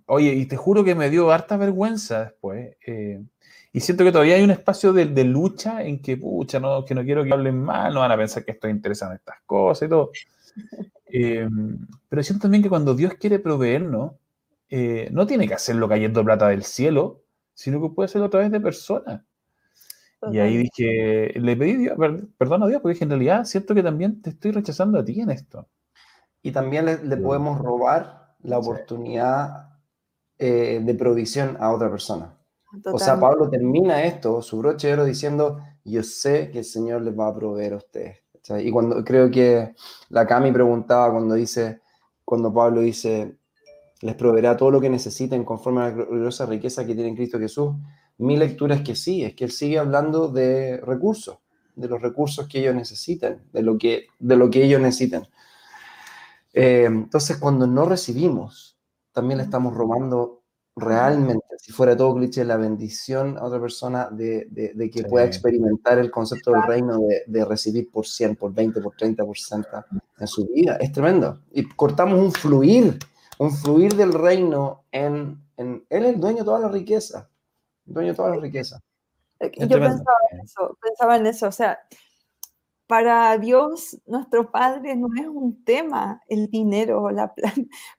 oye, y te juro que me dio harta vergüenza después. Y siento que todavía hay un espacio de lucha en que, pucha, no, que no quiero que hablen mal, no van a pensar que estoy interesado en estas cosas y todo. Pero siento también que cuando Dios quiere proveernos, no tiene que hacerlo cayendo plata del cielo, sino que puede hacerlo a través de personas. Ajá. Y ahí dije, le pedí perdón a Dios, porque dije, en realidad siento que también te estoy rechazando a ti en esto. Y también le podemos robar la oportunidad de provisión a otra persona. Total. O sea, Pablo termina esto, su broche de oro, diciendo, yo sé que el Señor les va a proveer a ustedes. Y cuando creo que la Cami preguntaba cuando Pablo dice, les proveerá todo lo que necesiten conforme a la gloriosa riqueza que tiene en Cristo Jesús, mi lectura es que sí, es que él sigue hablando de recursos, de los recursos que ellos necesitan, de lo que ellos necesitan. Entonces, cuando no recibimos, también le estamos robando realmente, si fuera todo cliché, la bendición a otra persona de que pueda experimentar el concepto del reino de recibir por 100, por 20, por 30, por 60 en su vida. Es tremendo. Y cortamos un fluir del reino en él es el dueño de toda la riqueza. Yo pensaba en eso. O sea, para Dios, nuestro Padre, no es un tema el dinero,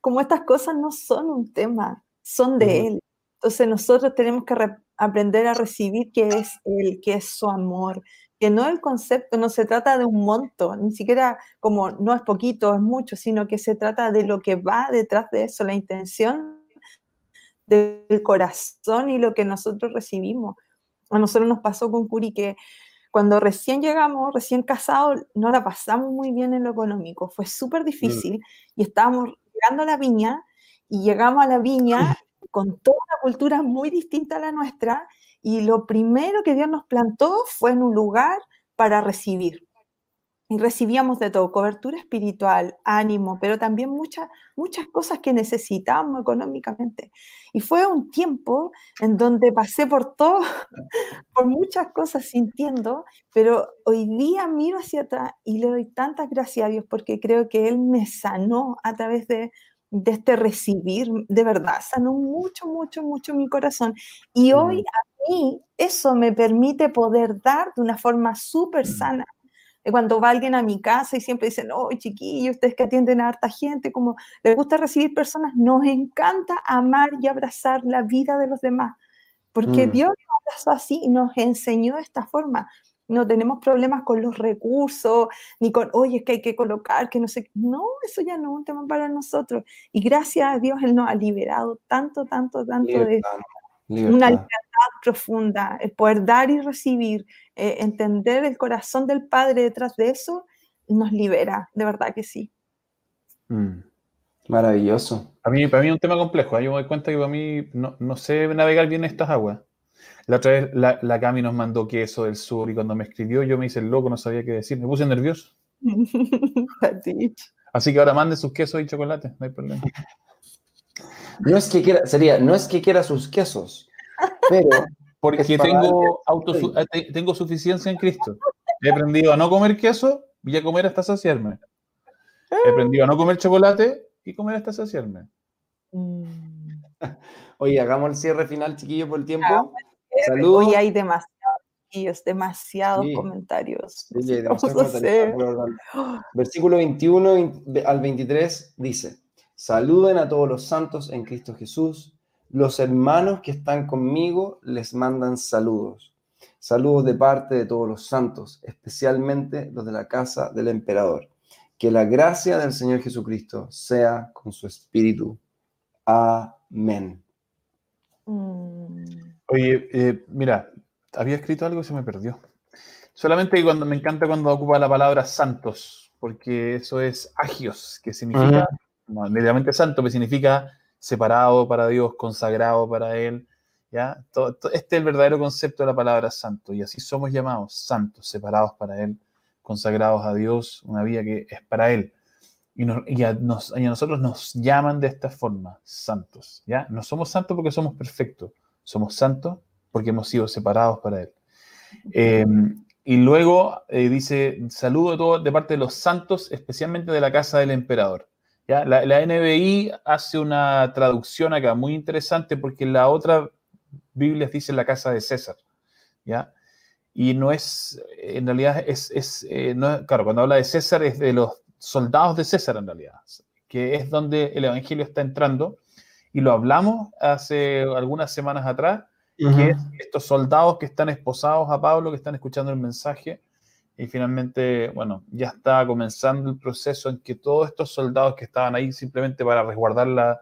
como estas cosas no son un tema. Son de Él. Entonces nosotros tenemos que aprender a recibir que es Él, que es su amor, que no el concepto, no se trata de un monto, ni siquiera como no es poquito, es mucho, sino que se trata de lo que va detrás de eso, la intención del corazón y lo que nosotros recibimos. A nosotros nos pasó con Curi que cuando recién llegamos, recién casados, no la pasamos muy bien en lo económico, fue súper difícil y estábamos llegando a la viña. Y llegamos a la viña con toda una cultura muy distinta a la nuestra y lo primero que Dios nos plantó fue en un lugar para recibir. Y recibíamos de todo, cobertura espiritual, ánimo, pero también muchas cosas que necesitábamos económicamente. Y fue un tiempo en donde pasé por todo, por muchas cosas sintiendo, pero hoy día miro hacia atrás y le doy tantas gracias a Dios porque creo que Él me sanó a través de este recibir, de verdad, sanó mucho mi corazón. Y hoy a mí eso me permite poder dar de una forma súper sana. Cuando va alguien a mi casa y siempre dicen, oh, chiquillos, ustedes que atienden a harta gente, como les gusta recibir personas, nos encanta amar y abrazar la vida de los demás. Porque Dios nos abrazó así y nos enseñó de esta forma. No tenemos problemas con los recursos, ni con, oye, es que hay que colocar, que no sé qué. No, eso ya no es un tema para nosotros. Y gracias a Dios Él nos ha liberado tanto libertad. Una libertad profunda, el poder dar y recibir, entender el corazón del Padre detrás de eso, nos libera, de verdad que sí. Maravilloso. Para mí es un tema complejo, ¿eh? Yo me doy cuenta que para mí no sé navegar bien estas aguas. La otra vez la Cami nos mandó queso del sur y cuando me escribió yo me hice el loco, no sabía qué decir, me puse nervioso. Así que ahora manden sus quesos y chocolates, no hay problema. No es que quiera sus quesos, pero Porque tengo suficiencia en Cristo. He aprendido a no comer queso y a comer hasta saciarme. He aprendido a no comer chocolate y comer hasta saciarme. Oye, hagamos el cierre final, chiquillos, por el tiempo. Saludos. Hoy hay demasiados sí. comentarios. Oye, Versículo 21 al 23 dice: saluden a todos los santos en Cristo Jesús. Los hermanos que están conmigo les mandan saludos. Saludos de parte de todos los santos, especialmente los de la casa del emperador. Que la gracia del Señor Jesucristo sea con su espíritu. Amén. Oye, mira, había escrito algo y se me perdió. Solamente cuando me encanta cuando ocupa la palabra santos, porque eso es agios, que significa, inmediatamente santo, que significa separado para Dios, consagrado para Él, ¿ya? Este es el verdadero concepto de la palabra santo, y así somos llamados santos, separados para Él, consagrados a Dios, una vida que es para Él. Y a nosotros nos llaman de esta forma, santos, ¿ya? No somos santos porque somos perfectos, somos santos porque hemos sido separados para Él. Y luego dice, saludo todo de parte de los santos, especialmente de la casa del emperador. ¿Ya? La NBI hace una traducción acá muy interesante porque la otra Biblia dice la casa de César, ¿ya? Y no es, en realidad, no, claro, cuando habla de César es de los soldados de César, en realidad, que es donde el evangelio está entrando, y lo hablamos hace algunas semanas atrás, que es estos soldados que están esposados a Pablo, que están escuchando el mensaje. Y finalmente, bueno, ya está comenzando el proceso en que todos estos soldados que estaban ahí simplemente para resguardar la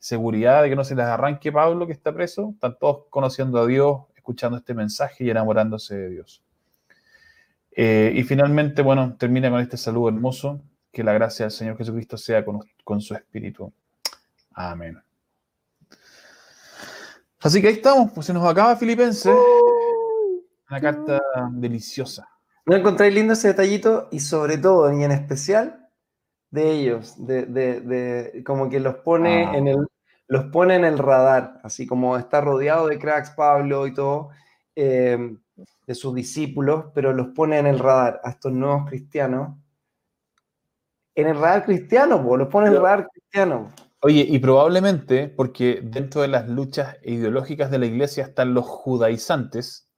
seguridad de que no se les arranque Pablo, que está preso, están todos conociendo a Dios, escuchando este mensaje y enamorándose de Dios. Y finalmente, bueno, termina con este saludo hermoso, que la gracia del Señor Jesucristo sea con su espíritu. Amén. Así que ahí estamos, pues se nos acaba Filipenses, una carta deliciosa. ¿No encontráis lindo ese detallito? Y sobre todo, y en especial, de ellos, de como que los pone, en el radar, así como está rodeado de cracks Pablo y todo, de sus discípulos, pero los pone en el radar a estos nuevos cristianos. En el radar cristiano, po, los pone en el radar cristiano. Oye, y probablemente, porque dentro de las luchas ideológicas de la iglesia están los judaizantes,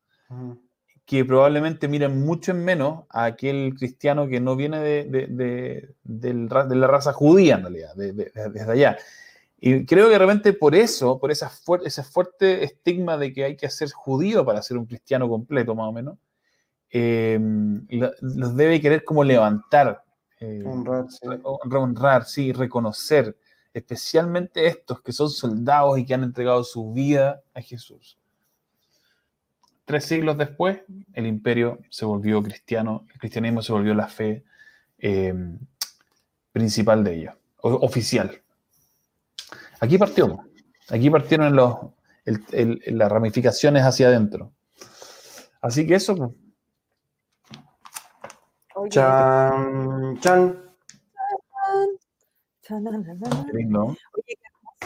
que probablemente miren mucho en menos a aquel cristiano que no viene de la raza judía, en realidad, desde allá. Y creo que realmente por eso, por ese fuerte estigma de que hay que ser judío para ser un cristiano completo, más o menos, los debe querer como levantar, honrar, sí, reconocer, especialmente estos que son soldados y que han entregado su vida a Jesús. 3 siglos después, el imperio se volvió cristiano, el cristianismo se volvió la fe principal de ellos, oficial. Aquí partieron las ramificaciones hacia adentro. Así que eso. Pues. Chan, chan. Lindo. Oye,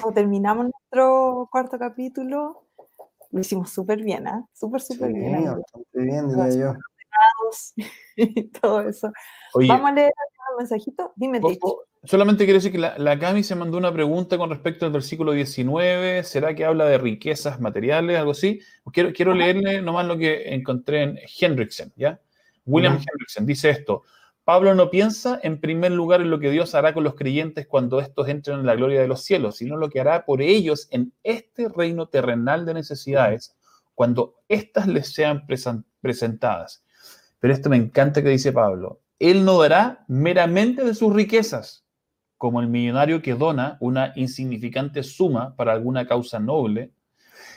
cuando terminamos nuestro 4º capítulo. Lo hicimos súper bien, ¿eh? Súper sí, bien. Bastante bien, diría yo. Todo eso. Oye, vamos a leer el mensajito. Dime, Ticho. Solamente quiero decir que la Cami se mandó una pregunta con respecto al versículo 19. ¿Será que habla de riquezas materiales, algo así? Quiero leerle nomás lo que encontré en Hendriksen, ¿ya? William Hendriksen dice esto. Pablo no piensa en primer lugar en lo que Dios hará con los creyentes cuando estos entren en la gloria de los cielos, sino lo que hará por ellos en este reino terrenal de necesidades, cuando éstas les sean presentadas. Pero esto me encanta que dice Pablo. Él no dará meramente de sus riquezas, como el millonario que dona una insignificante suma para alguna causa noble,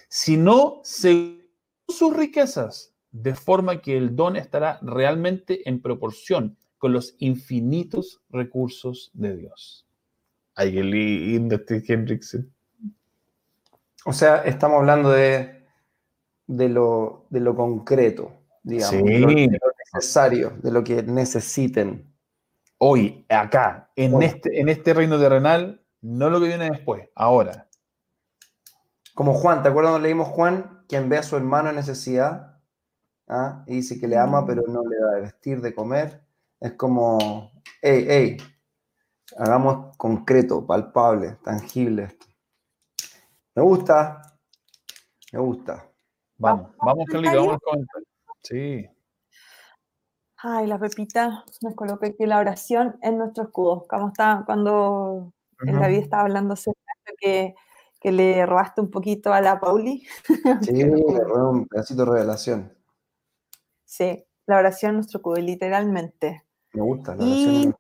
sino según sus riquezas, de forma que el don estará realmente en proporción con los infinitos recursos de Dios. Ay, qué lindo este Hendriksen. O sea, estamos hablando de lo concreto, digamos, sí. de lo necesario, de lo que necesiten. Hoy, acá, en este reino terrenal, no lo que viene después, ahora. Como Juan, ¿te acuerdas cuando leímos Juan? quien ve a su hermano en necesidad, ¿ah?, y dice que le ama, pero no le da de vestir, de comer, es como, hey, hey, hagamos concreto, palpable, tangible esto. Me gusta, me gusta. Vamos, vamos, Carlita, vamos a comentar. Sí. Ay, la Pepita nos coloca aquí la oración en nuestro escudo. Como está, cuando David estaba hablando que le robaste un poquito a la Pauli. Sí, le robé un pedacito de revelación. Sí, la oración en nuestro escudo, literalmente. Me gusta la oración. Y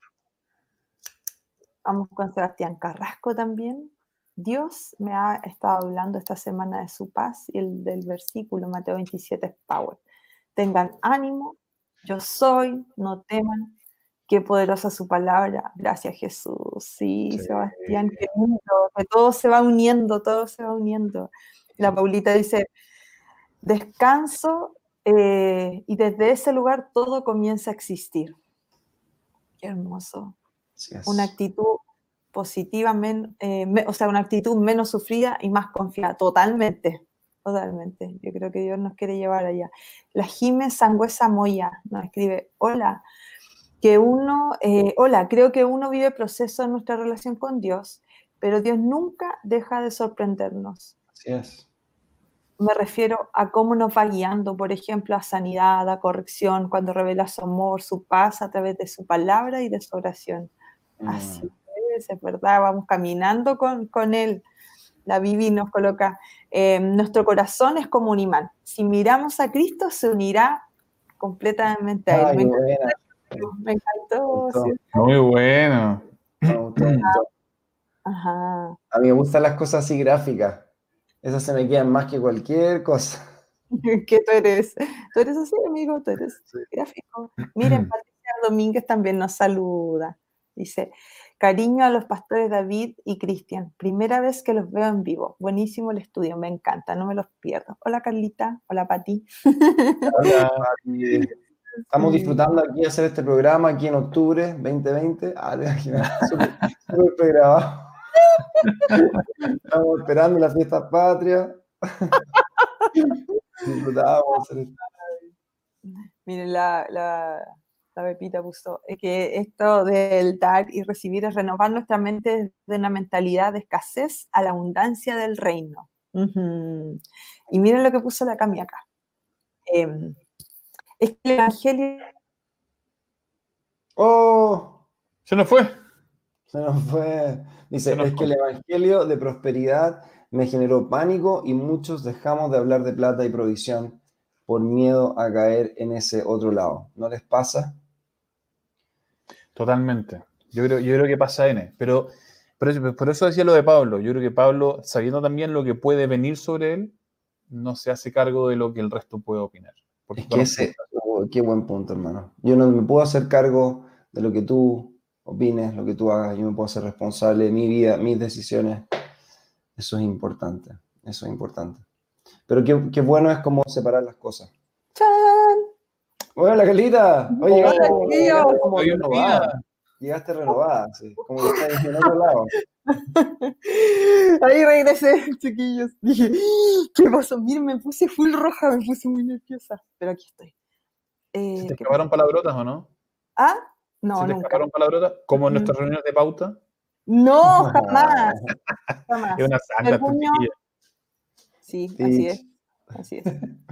vamos con Sebastián Carrasco también. Dios me ha estado hablando esta semana de su paz y el del versículo Mateo 27 es power. Tengan ánimo, yo soy, no teman, qué poderosa su palabra. Gracias, Jesús. Sí, sí. Sebastián, qué lindo. Todo se va uniendo, todo se va uniendo. La Paulita dice, descanso y desde ese lugar todo comienza a existir. Qué hermoso. Sí, una actitud positiva, una actitud menos sufrida y más confiada, totalmente, totalmente. Yo creo que Dios nos quiere llevar allá. La Jimé Sangüesa Moya nos escribe, creo que uno vive proceso en nuestra relación con Dios, pero Dios nunca deja de sorprendernos. Así es. Me refiero a cómo nos va guiando, por ejemplo, a sanidad, a corrección, cuando revela su amor, su paz a través de su palabra y de su oración. Así es verdad, vamos caminando con él. La Vivi nos coloca, nuestro corazón es como un imán. Si miramos a Cristo, se unirá completamente a él. Me encantó. Muy bueno. Ajá. A mí me gustan las cosas así gráficas. Esas se me quedan más que cualquier cosa. ¿Qué tú eres así, amigo? Tú eres gráfico. Miren, Patricia Domínguez también nos saluda. Dice, cariño a los pastores David y Cristian. Primera vez que los veo en vivo. Buenísimo el estudio, me encanta, no me los pierdo. Hola, Carlita. Hola, Pati. Hola, Pati. Estamos disfrutando aquí hacer este programa aquí en octubre 2020. Súper pregrabado. Estamos esperando la fiesta patria. Disfrutamos hacer esto. Miren, la Pepita puso, es que esto del dar y recibir es renovar nuestra mente de una mentalidad de escasez a la abundancia del reino. Uh-huh. Y miren lo que puso la Cami acá. Es que el Evangelio... ¡Oh! Se nos fue. Dice, que el Evangelio de prosperidad me generó pánico y muchos dejamos de hablar de plata y provisión por miedo a caer en ese otro lado. ¿No les pasa? Totalmente. Yo creo que pasa pero por eso decía lo de Pablo. Yo creo que Pablo, sabiendo también lo que puede venir sobre él, no se hace cargo de lo que el resto puede opinar. Porque es que qué buen punto, hermano. Yo no me puedo hacer cargo de lo que tú opines, lo que tú hagas. Yo me puedo hacer responsable de mi vida, mis decisiones. Eso es importante. Pero qué bueno es como separar las cosas. ¡Chan! ¡Hola, Carlita! Oye, llegaste renovada, sí. Como que está diciendo en otro lado. Ahí regresé, chiquillos. Dije, ¿qué pasó? Miren, me puse full roja, me puse muy nerviosa. Pero aquí estoy. ¿Se te escaparon palabrotas o no? ¿Ah? No, nunca. ¿Se te escaparon palabrotas? ¿Como en nuestras reuniones de pauta? No, jamás. Es una santa, chiquilla. Sí, así es.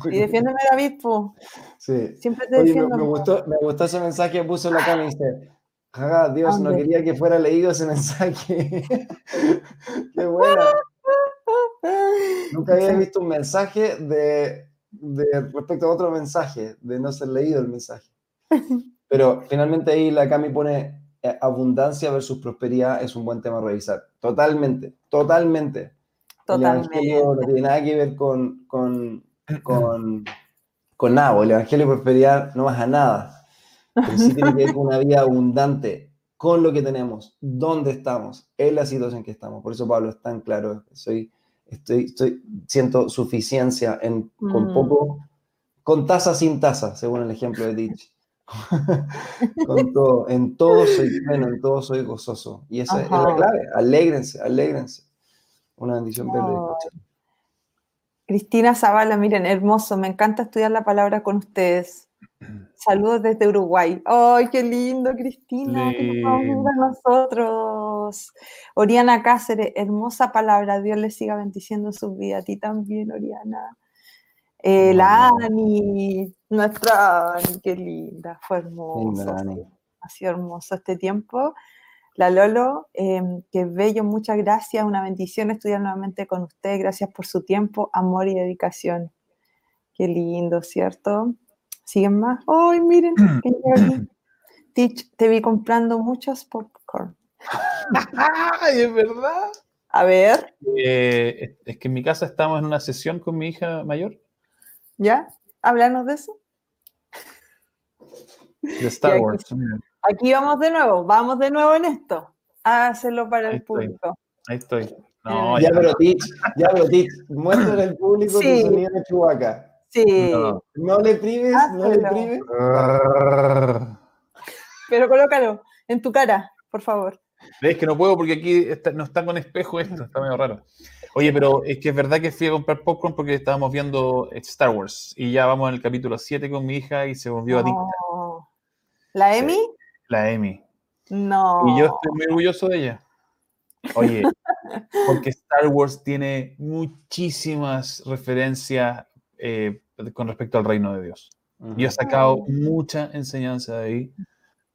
Y defiéndeme, David, po. Sí. Siempre te defiendo. Me gustó ese mensaje que puso la Cami. Dice, Dios, no quería que fuera leído ese mensaje. Qué buena. Nunca había visto un mensaje de respecto a otro mensaje, de no ser leído el mensaje. Pero finalmente ahí la Cami pone abundancia versus prosperidad, es un buen tema a revisar. Totalmente. El Evangelio no tiene nada que ver con nada. El Evangelio de prosperidad no baja nada. Pero sí tiene que ver con una vida abundante, con lo que tenemos, dónde estamos, en la situación que estamos. Por eso Pablo es tan claro. Siento suficiencia con poco, con tasa, sin tasa, según el ejemplo de Dich. En todo soy pleno, en todo soy gozoso. Y esa es la clave. Alégrense. Una bendición. Cristina Zavala, miren, hermoso, me encanta estudiar la palabra con ustedes. Saludos desde Uruguay. ¡Ay, qué lindo, Cristina! ¡Que nos vamos a ayudar a nosotros! Oriana Cáceres, hermosa palabra. Dios les siga bendiciendo sus vidas. A ti también, Oriana. La Ani, nuestra Ani, qué linda. Fue hermosa. Ha sido hermoso este tiempo. La Lolo, qué bello, muchas gracias. Una bendición estudiar nuevamente con usted. Gracias por su tiempo, amor y dedicación. Qué lindo, ¿cierto? ¿Siguen más? ¡Ay, miren! Teach, te vi comprando muchos popcorn. ¡Ay, es verdad! A ver. Es que en mi casa estamos en una sesión con mi hija mayor. ¿Ya? Háblanos de eso. De Star Wars. Aquí vamos de nuevo en esto. A hacerlo para el público. Ahí estoy. No, ya, pero Teach, muéstrale al público tu sonido de Chewbacca. Sí. No le prives, no le prives. Pero colócalo en tu cara, por favor. Es que no puedo porque aquí no está con espejo esto, está medio raro. Oye, pero es que es verdad que fui a comprar popcorn porque estábamos viendo Star Wars y ya vamos en el capítulo 7 con mi hija y se volvió adicta. ¿La Emi? Sí, la Emi. No. Y yo estoy muy orgulloso de ella. Oye, porque Star Wars tiene muchísimas referencias con respecto al reino de Dios. Yo he sacado mucha enseñanza de ahí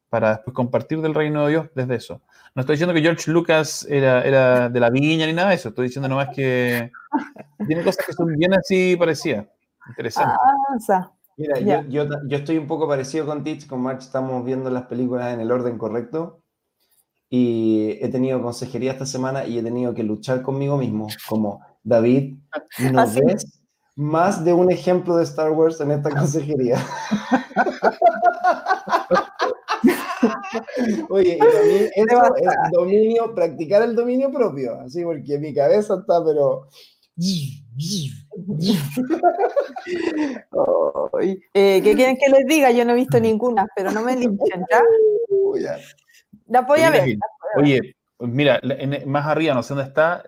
para después compartir del reino de Dios desde eso. No estoy diciendo que George Lucas era de la viña ni nada de eso, estoy diciendo nomás que tiene cosas que son bien así parecidas. Interesante. Mira, yo estoy un poco parecido con Teach, con March, estamos viendo las películas en el orden correcto y he tenido consejería esta semana y he tenido que luchar conmigo mismo, como David, ¿no ves? Más de un ejemplo de Star Wars en esta consejería. Oye, y para mí eso es dominio, practicar el dominio propio, así porque mi cabeza está, pero... ¿Qué quieren que les diga? Yo no he visto ninguna, pero no me linchen, ¿ya? La voy a ver. Oye, mira, más arriba, no sé dónde está,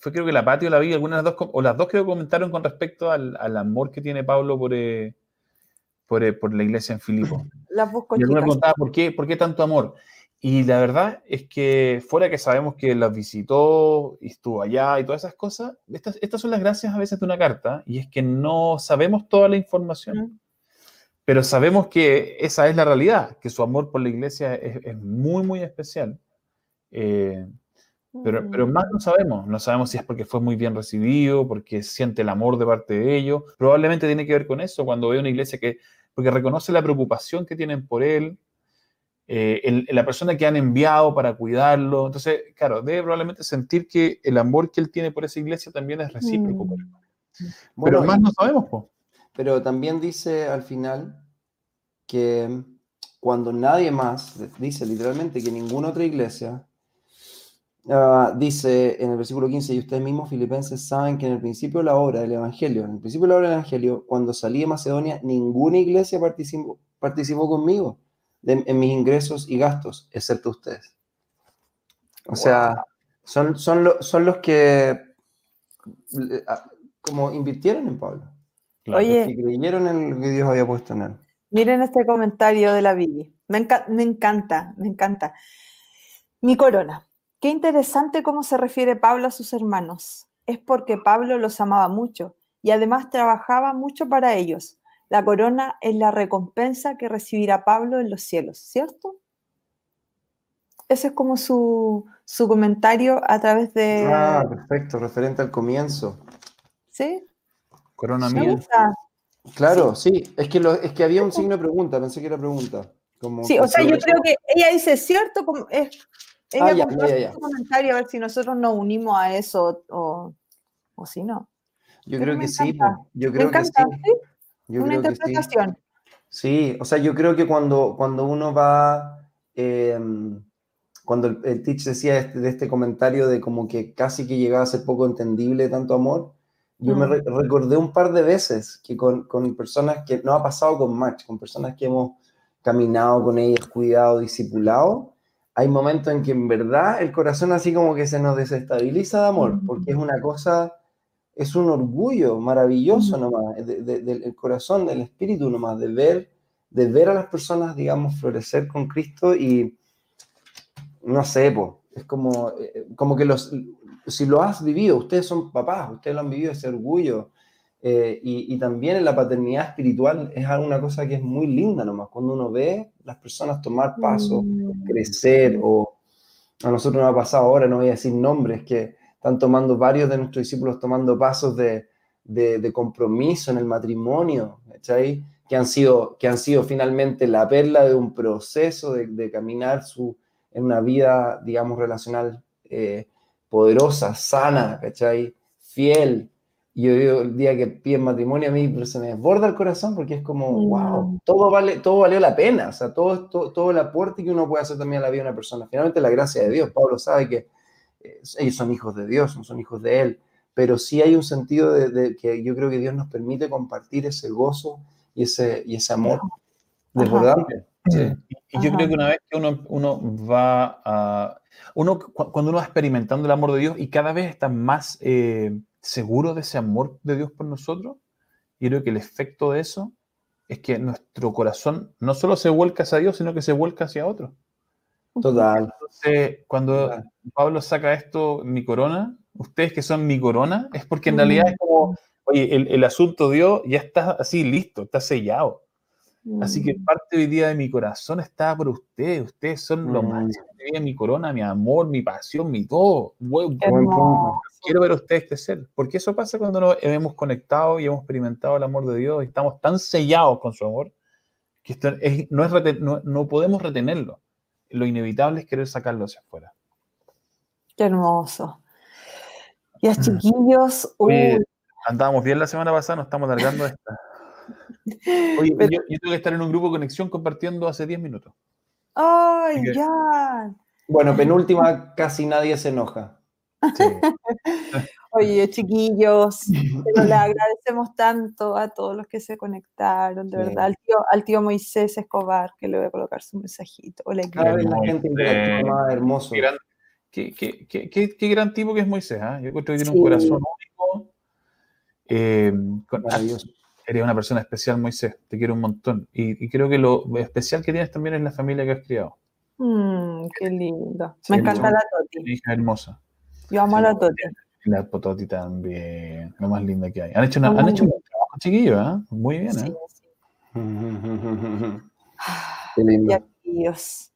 fue creo que la Patio la vi, algunas de las dos, o las dos creo que comentaron con respecto al amor que tiene Pablo por la iglesia en Filipo. Las busco, chicas. Y alguna preguntaba, ¿por qué tanto amor? Y la verdad es que, fuera que sabemos que las visitó, y estuvo allá y todas esas cosas, estas son las gracias a veces de una carta, y es que no sabemos toda la información. Pero sabemos que esa es la realidad, que su amor por la iglesia es muy, muy especial. Pero más no sabemos si es porque fue muy bien recibido, porque siente el amor de parte de ellos. Probablemente tiene que ver con eso, cuando ve una iglesia porque reconoce la preocupación que tienen por él, la persona que han enviado para cuidarlo. Entonces, claro, debe probablemente sentir que el amor que él tiene por esa iglesia también es recíproco. Pero más no sabemos, po. Pero también dice al final que cuando nadie más, dice literalmente que ninguna otra iglesia, dice en el versículo 15, y ustedes mismos filipenses saben que en el principio de la obra del Evangelio, cuando salí de Macedonia, ninguna iglesia participó conmigo en mis ingresos y gastos, excepto ustedes. O sea, son los que como invirtieron en Pablo. Claro. Oye, los que creyeron en lo que Dios había puesto en él. Miren este comentario de la Vivi. Me encanta. Mi corona. Qué interesante cómo se refiere Pablo a sus hermanos. Es porque Pablo los amaba mucho y además trabajaba mucho para ellos. La corona es la recompensa que recibirá Pablo en los cielos, ¿cierto? Ese es como su comentario a través de... Ah, perfecto, referente al comienzo. ¿Sí? Corona mía. Claro, sí. Es que había un signo de pregunta, pensé que era pregunta. Como sí, o sea, yo creo que ella dice, ¿cierto? Como es... Ella comparte un comentario a ver si nosotros nos unimos a eso o si no. Yo creo que sí. Una interpretación. Sí, o sea, yo creo que cuando uno va, cuando el Teach decía de este comentario de como que casi que llegaba a ser poco entendible tanto amor, yo me recordé un par de veces que con personas que no ha pasado con March, con personas que hemos caminado con ellas, cuidado, discipulado, hay momentos en que en verdad el corazón así como que se nos desestabiliza de amor, porque es una cosa es un orgullo maravilloso nomás, del corazón, del espíritu nomás, de ver a las personas, digamos, florecer con Cristo y, no sé, po, es como que si lo has vivido, ustedes son papás, ustedes lo han vivido, ese orgullo, y también en la paternidad espiritual es una cosa que es muy linda nomás, cuando uno ve las personas tomar pasos, crecer, o a nosotros nos ha pasado ahora, no voy a decir nombres, que están tomando, varios de nuestros discípulos tomando pasos de compromiso en el matrimonio, ¿cachai? Que han sido finalmente la perla de un proceso de caminar en una vida, digamos, relacional poderosa, sana, ¿cachai? Fiel. Y yo digo, el día que piden matrimonio, a mí se me desborda el corazón, porque es como, wow, todo valió la pena, o sea, todo el aporte que uno puede hacer también a la vida de una persona. Finalmente, la gracia de Dios. Pablo sabe que ellos son hijos de Dios, no son hijos de Él, pero sí hay un sentido de que yo creo que Dios nos permite compartir ese gozo y ese amor desbordante. Sí. Y yo creo que una vez que uno va a... cuando uno va experimentando el amor de Dios y cada vez está más seguro de ese amor de Dios por nosotros, yo creo que el efecto de eso es que nuestro corazón no solo se vuelca hacia Dios, sino que se vuelca hacia otros. Total. Entonces, cuando Pablo saca esto, mi corona, ustedes que son mi corona, es porque en realidad es como, oye, el asunto Dios ya está así listo, está sellado. Así que parte hoy día de mi corazón está por ustedes. Ustedes son lo máximo de mi corona, mi amor, mi pasión, mi todo. Quiero ver a ustedes crecer. Porque eso pasa cuando nos hemos conectado y hemos experimentado el amor de Dios y estamos tan sellados con su amor que esto no podemos retenerlo. Lo inevitable es querer sacarlo hacia afuera. Qué hermoso. Ya, chiquillos. Andábamos bien la semana pasada, nos estamos largando esta. Oye, yo tengo que estar en un grupo de conexión compartiendo hace 10 minutos. ¡Ay, ya! Yeah. Bueno, penúltima, casi nadie se enoja. Sí. Oye, chiquillos, pero le agradecemos tanto a todos los que se conectaron, de verdad. Al tío Moisés Escobar, que le voy a colocar su mensajito. Hola, cada vez la gente más hermoso. Qué gran tipo que es Moisés, ¿eh? Yo creo que tiene un corazón único. Maravilloso. Eres una persona especial, Moisés. Te quiero un montón. Y creo que lo especial que tienes también es la familia que has criado. Qué lindo. Sí, me encanta la Toti. Mi hija hermosa. Yo amo a la Toti. La Toti también. Lo más linda que hay. Han hecho un trabajo chiquillo, ¿eh? Muy bien, ¿eh? Sí. Qué lindo. Ya, Dios.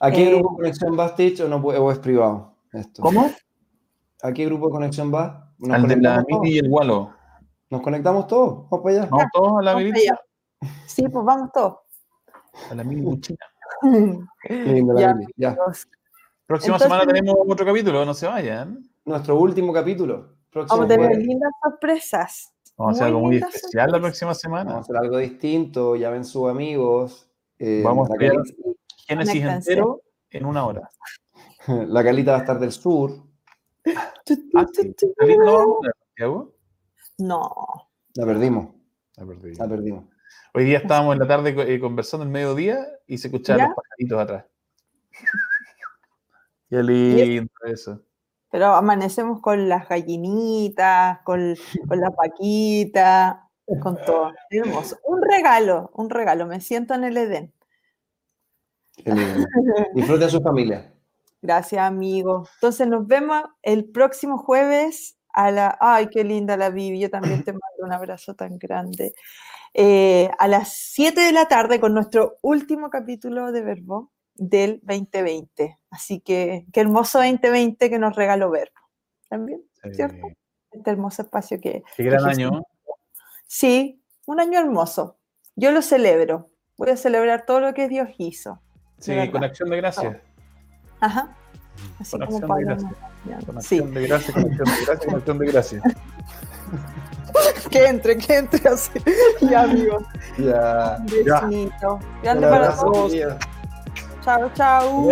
¿A qué grupo de conexión vas, Tich, o es privado? Esto. ¿Cómo? ¿A qué grupo de conexión vas? Al de la Mini y el Gualo. ¿Nos conectamos todos? ¿Vamos para allá? ¿Vamos todos a la milicia? Sí, pues vamos todos. A la milicia. Ya. Próxima semana tenemos otro capítulo, no se vayan. Nuestro último capítulo. Vamos a tener lindas sorpresas. Vamos a hacer algo muy especial la próxima semana. Vamos a hacer algo distinto, llamen sus amigos. Vamos a ver Génesis entero en una hora. La Calita va a estar del sur. ¿Calita no va a volver, Santiago? No. La perdimos. Hoy día estábamos en la tarde conversando al mediodía y se escuchaban los pajaritos atrás. Qué lindo eso. Pero amanecemos con las gallinitas, con la Paquita, con todo. Hermoso. Un regalo. Me siento en el Edén. Qué lindo. Disfrute a su familia. Gracias, amigo. Entonces nos vemos el próximo jueves. Ay, qué linda la Vivi, yo también te mando un abrazo tan grande. A las 7 de la tarde con nuestro último capítulo de Verbo del 2020. Así que, qué hermoso 2020 que nos regaló Verbo. También, ¿cierto? Este hermoso espacio que... Qué gran año. Sí, un año hermoso. Yo lo celebro. Voy a celebrar todo lo que Dios hizo. Sí, con acción de gracias. Ajá. Así como Con acción de gracias. Que entre así. Ya, amigos. Un besito. Grande para todos. Chao. Chao.